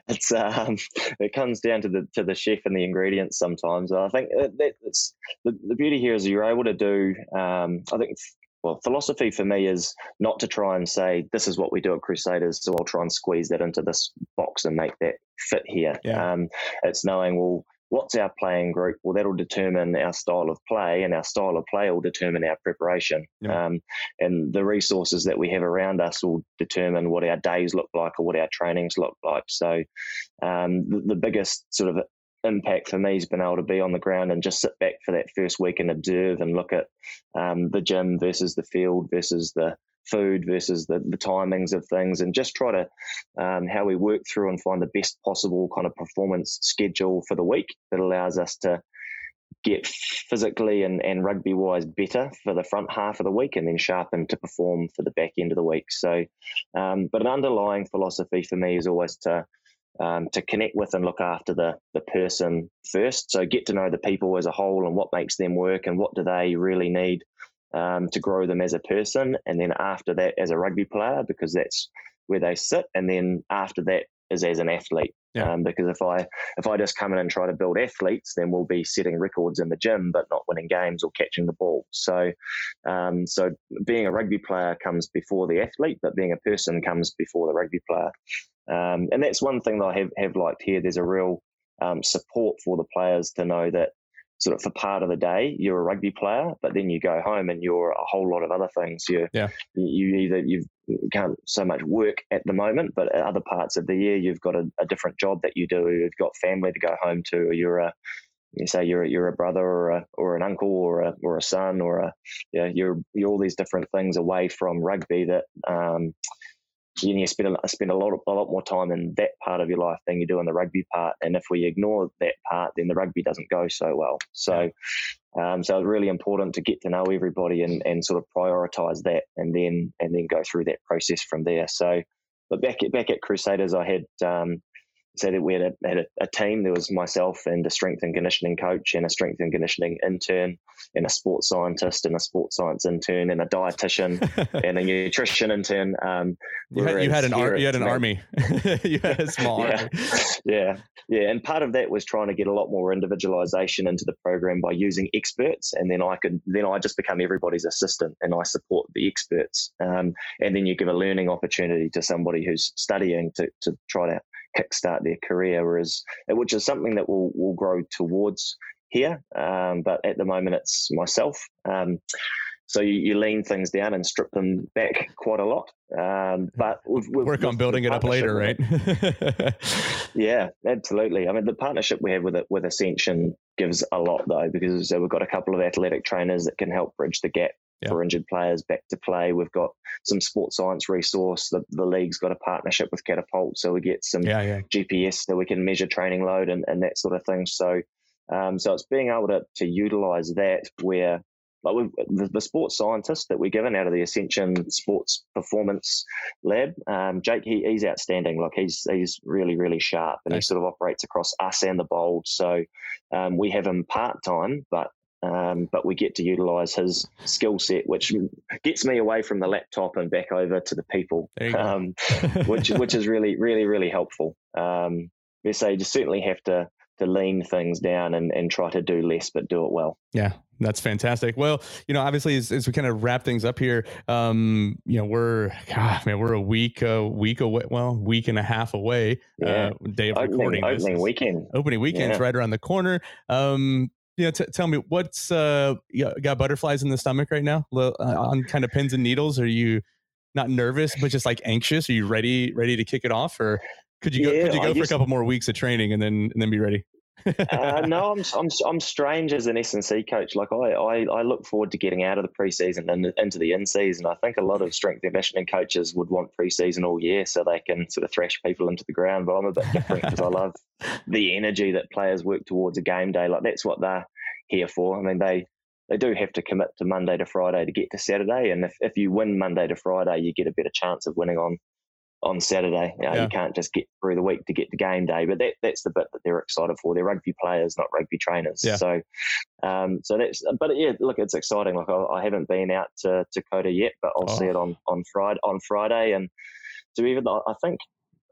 it's um, it comes down to the to the chef and the ingredients sometimes. And I think that it's the, the beauty here is you're able to do. Um, I think well, philosophy for me is not to try and say this is what we do at Crusaders, so I'll try and squeeze that into this box and make that fit here. Yeah. Um, it's knowing well. What's our playing group? Well, that'll determine our style of play, and our style of play will determine our preparation. Yeah. Um, and the resources that we have around us will determine what our days look like or what our trainings look like. So um, the, the biggest sort of impact for me has been able to be on the ground and just sit back for that first week and observe and look at um, the gym versus the field versus the food versus the, the timings of things, and just try to um, how we work through and find the best possible kind of performance schedule for the week that allows us to get physically and, and rugby wise better for the front half of the week, and then sharpen to perform for the back end of the week. So um, but an underlying philosophy for me is always to Um, to connect with and look after the the person first. So get to know the people as a whole and what makes them work and what do they really need um, to grow them as a person. And then after that, as a rugby player, because that's where they sit. And then after that is as an athlete. Yeah. Um, because if I if I just come in and try to build athletes, then we'll be setting records in the gym, but not winning games or catching the ball. So, um, so being a rugby player comes before the athlete, but being a person comes before the rugby player. Um, and that's one thing that I have, have liked here. There's a real um, support for the players to know that sort of for part of the day, you're a rugby player, but then you go home and you're a whole lot of other things. You, yeah. you either you've, you can't so much work at the moment, but at other parts of the year, you've got a, a different job that you do. You've got family to go home to, or you're a, you say you're a, you're a brother or a, or an uncle or a, or a son or a, you know, you're, you're all these different things away from rugby that, um, you know, you spend a, spend a lot of, a lot more time in that part of your life than you do in the rugby part. And if we ignore that part, then the rugby doesn't go so well. So, um, so it's really important to get to know everybody and, and sort of prioritize that, and then and then go through that process from there. So, but back at, back at Crusaders, I had um, said that we had, a, had a, a team. There was myself and a strength and conditioning coach and a strength and conditioning intern and a sports scientist and a sports science intern and a dietitian and a nutrition intern. Um, you, had, you, had an ar- you had an army. You had a small yeah. army. Yeah. Yeah. And part of that was trying to get a lot more individualization into the program by using experts. And then I could, then I just become everybody's assistant and I support the experts. Um, and then you give a learning opportunity to somebody who's studying to, to try to kickstart their career, whereas which is something that will will grow towards here. Um, but at the moment, it's myself. Um, so you, you lean things down and strip them back quite a lot. Um, but we've, we've, work on building it up later, right? Yeah, absolutely. I mean, the partnership we have with it with Ascension gives a lot, though, because we've got a couple of athletic trainers that can help bridge the gap yep. for injured players back to play. We've got some sports science resource. The, the league's got a partnership with Catapult, so we get some yeah, yeah. G P S that we can measure training load and, and that sort of thing. So um, so it's being able to, to utilise that where like we, the, the sports scientist that we're given out of the Ascension Sports Performance Lab, um, Jake, he, he's outstanding. Like he's he's really, really sharp, and nice. He sort of operates across us and the bold. So um, we have him part-time, but um, but we get to utilise his skill set, which gets me away from the laptop and back over to the people, um, which which is really, really, really helpful. Um, so you just certainly have to, to lean things down and, and try to do less but do it well. Yeah. That's fantastic. Well, you know, obviously, as, as we kind of wrap things up here, um, you know, we're, God, man, we're a week, a week away, well, week and a half away, yeah. uh, day of opening, recording. Opening this weekend. Opening weekend's yeah. right around the corner. Um, you know, t- tell me what's, uh, you got butterflies in the stomach right now uh, on kind of pins and needles? Are you not nervous, but just like anxious? Are you ready, ready to kick it off? Or could you go, yeah, could you go I for a couple more weeks of training and then, and then be ready? uh, no, I'm I'm I'm strange as an S and C coach. Like I, I, I look forward to getting out of the preseason and into the in season. I think a lot of strength and conditioning coaches would want preseason all year so they can sort of thrash people into the ground. But I'm a bit different because I love the energy that players work towards a game day. Like that's what they're here for. I mean, they they do have to commit to Monday to Friday to get to Saturday. And if if you win Monday to Friday, you get a better chance of winning on. On Saturday, you know, yeah. you can't just get through the week to get to game day, but that, that's the bit that they're excited for. They're rugby players, not rugby trainers. Yeah. So, um, so that's. But yeah, look, it's exciting. Like I, I haven't been out to, to Kota yet, but I'll oh. see it on on Friday. On Friday, and so even though I think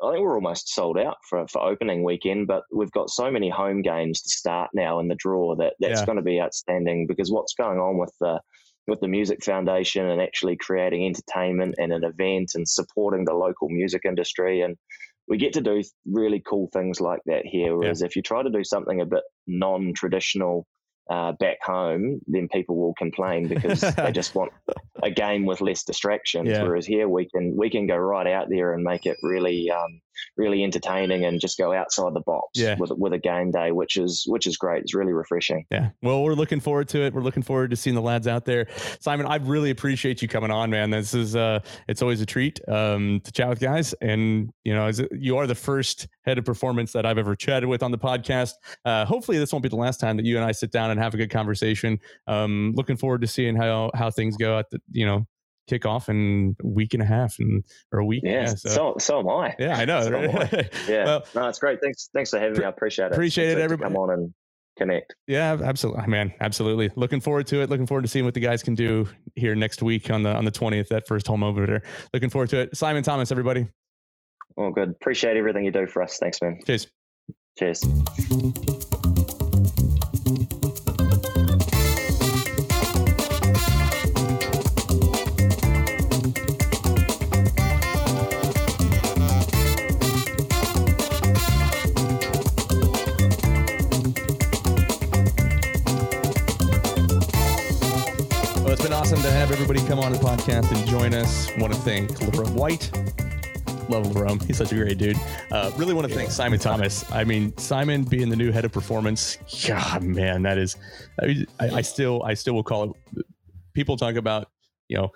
I think we're almost sold out for for opening weekend, but we've got so many home games to start now in the draw that that's yeah. going to be outstanding because what's going on with the. with the Music Foundation and actually creating entertainment and an event and supporting the local music industry. And we get to do really cool things like that here. Whereas yeah. if you try to do something a bit non-traditional uh, back home, then people will complain because they just want a game with less distractions. Yeah. Whereas here we can, we can go right out there and make it really, um, really entertaining and just go outside the box yeah. with with a game day, which is which is great. It's really refreshing. Yeah. Well, we're looking forward to it. We're looking forward to seeing the lads out there. Simon, I really appreciate you coming on, man. This is uh, it's always a treat um, to chat with guys. And you know, as you are the first head of performance that I've ever chatted with on the podcast. Uh, hopefully, this won't be the last time that you and I sit down and have a good conversation. Um, looking forward to seeing how how things go at the you know. kick off in a week and a half and or a week. Yeah, yeah so. so so am I. Yeah, I know. So right? I. Yeah, well, no, it's great. Thanks, thanks for having pre- me. I appreciate it. Appreciate it's it, everybody. Come on and connect. Yeah, absolutely, man. Absolutely. Looking forward to it. Looking forward to seeing what the guys can do here next week on the on the twentieth. That first home opener. Looking forward to it. Simon Thomas, everybody. Oh, good. Appreciate everything you do for us. Thanks, man. Cheers. Cheers. Awesome to have everybody come on the podcast and join us. Want to thank LaRome White. Love LaRome. He's such a great dude. Uh, really want to thank Simon Thomas. I mean, Simon being the new head of performance. God, man, that is. I, mean, I, I still, I still will call it. People talk about, you know,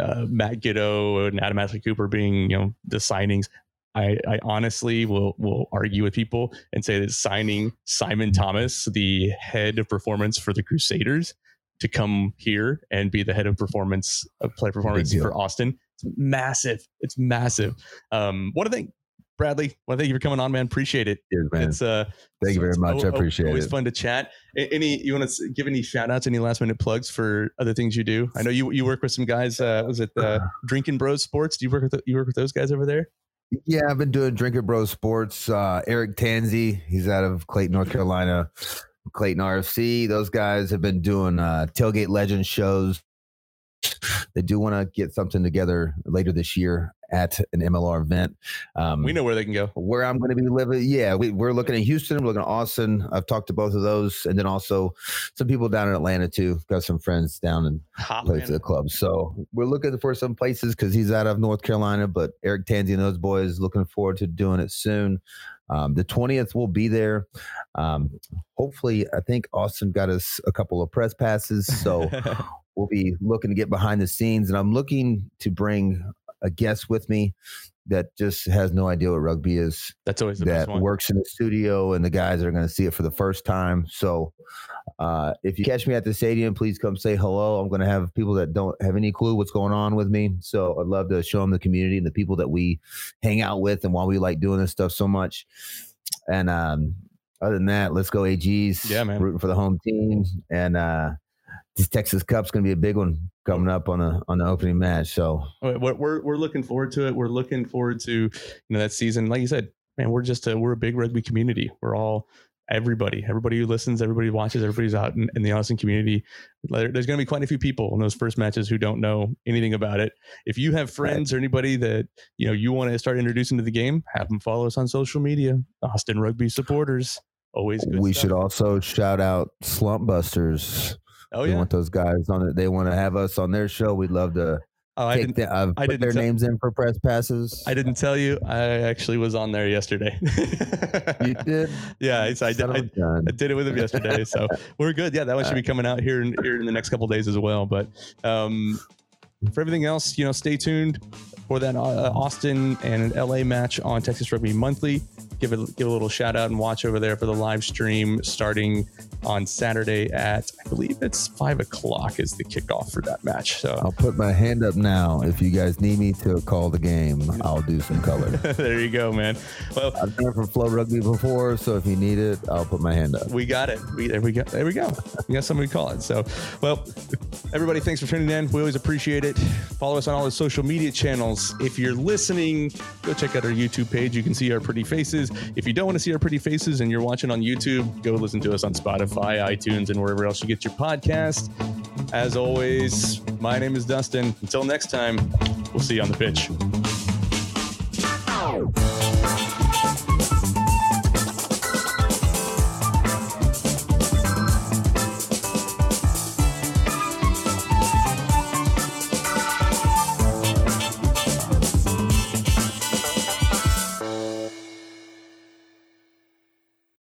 uh, Matt Giddo and Adam Ashley Cooper being, you know, the signings. I, I honestly will will argue with people and say that signing Simon Thomas, the head of performance for the Crusaders, to come here and be the head of performance of play performance for Austin. It's massive. It's massive. Um, what do you think, Bradley? Well, thank you for coming on, man. Appreciate it. Cheers, man. It's uh, thank you very much. O- I appreciate always it. Always fun to chat. Any, you want to give any shout outs, any last minute plugs for other things you do? I know you, you work with some guys, uh, was it uh, Drinking Bros Sports? Do you work with, the, you work with those guys over there? Yeah, I've been doing Drinking Bros Sports. Uh, Eric Tanzi, he's out of Clayton, North Carolina. Clayton R F C, those guys have been doing uh, Tailgate Legends shows. They do want to get something together later this year at an M L R event. Um, we know where they can go. Where I'm going to be living. Yeah, we, we're looking at Houston. We're looking at Austin. I've talked to both of those. And then also some people down in Atlanta, too. Got some friends down and plays at the club. So we're looking for some places because he's out of North Carolina. But Eric Tanzi and those boys looking forward to doing it soon. Um, the twentieth will be there. Um, hopefully, I think Austin got us a couple of press passes, so we'll be looking to get behind the scenes. And I'm looking to bring a guest with me that just has no idea what rugby is. That's always the that best one. Works in the studio, and the guys are going to see it for the first time. So uh, if you catch me at the stadium, please come say hello. I'm going to have people that don't have any clue what's going on with me. So I'd love to show them the community and the people that we hang out with and why we like doing this stuff so much. And um, other than that, let's go A Gs. Yeah, man. Rooting for the home team. And uh, this Texas Cup's going to be a big one coming up on the on the opening match. So we're, we're we're looking forward to it. We're looking forward to, you know, that season. Like you said, man, we're just a we're a big rugby community. We're all everybody, everybody who listens, everybody who watches, everybody's out in, in the Austin community. There's going to be quite a few people in those first matches who don't know anything about it. If you have friends right. or anybody that you know you want to start introducing to the game, have them follow us on social media. Austin Rugby supporters, always good we stuff. Should also shout out Slump Busters. Oh, yeah. They want those guys on it. They want to have us on their show. We'd love to oh, I take didn't, the, uh, I put didn't their tell, names in for press passes. I didn't tell you. I actually was on there yesterday. You did? Yeah, it's, I, did, I, I did it with him yesterday. So we're good. Yeah, that one should be coming out here in, here in the next couple of days as well. But um, for everything else, you know, stay tuned for that uh, Austin and L A match on Texas Rugby Monthly. Give it, give a little shout out and watch over there for the live stream starting on Saturday at, I believe it's five o'clock is the kickoff for that match. So I'll put my hand up now. If you guys need me to call the game, I'll do some color. There you go, man. Well, I've done it for Flow Rugby before, so if you need it, I'll put my hand up. We got it. We there we go. There we go. We got somebody to call it. So, well, everybody, thanks for tuning in. We always appreciate it. Follow us on all the social media channels. If you're listening, go check out our YouTube page. You can see our pretty faces. If you don't want to see our pretty faces and you're watching on YouTube, go listen to us on Spotify, iTunes, and wherever else you get your podcast. As always, my name is Dustin. Until next time, we'll see you on the pitch.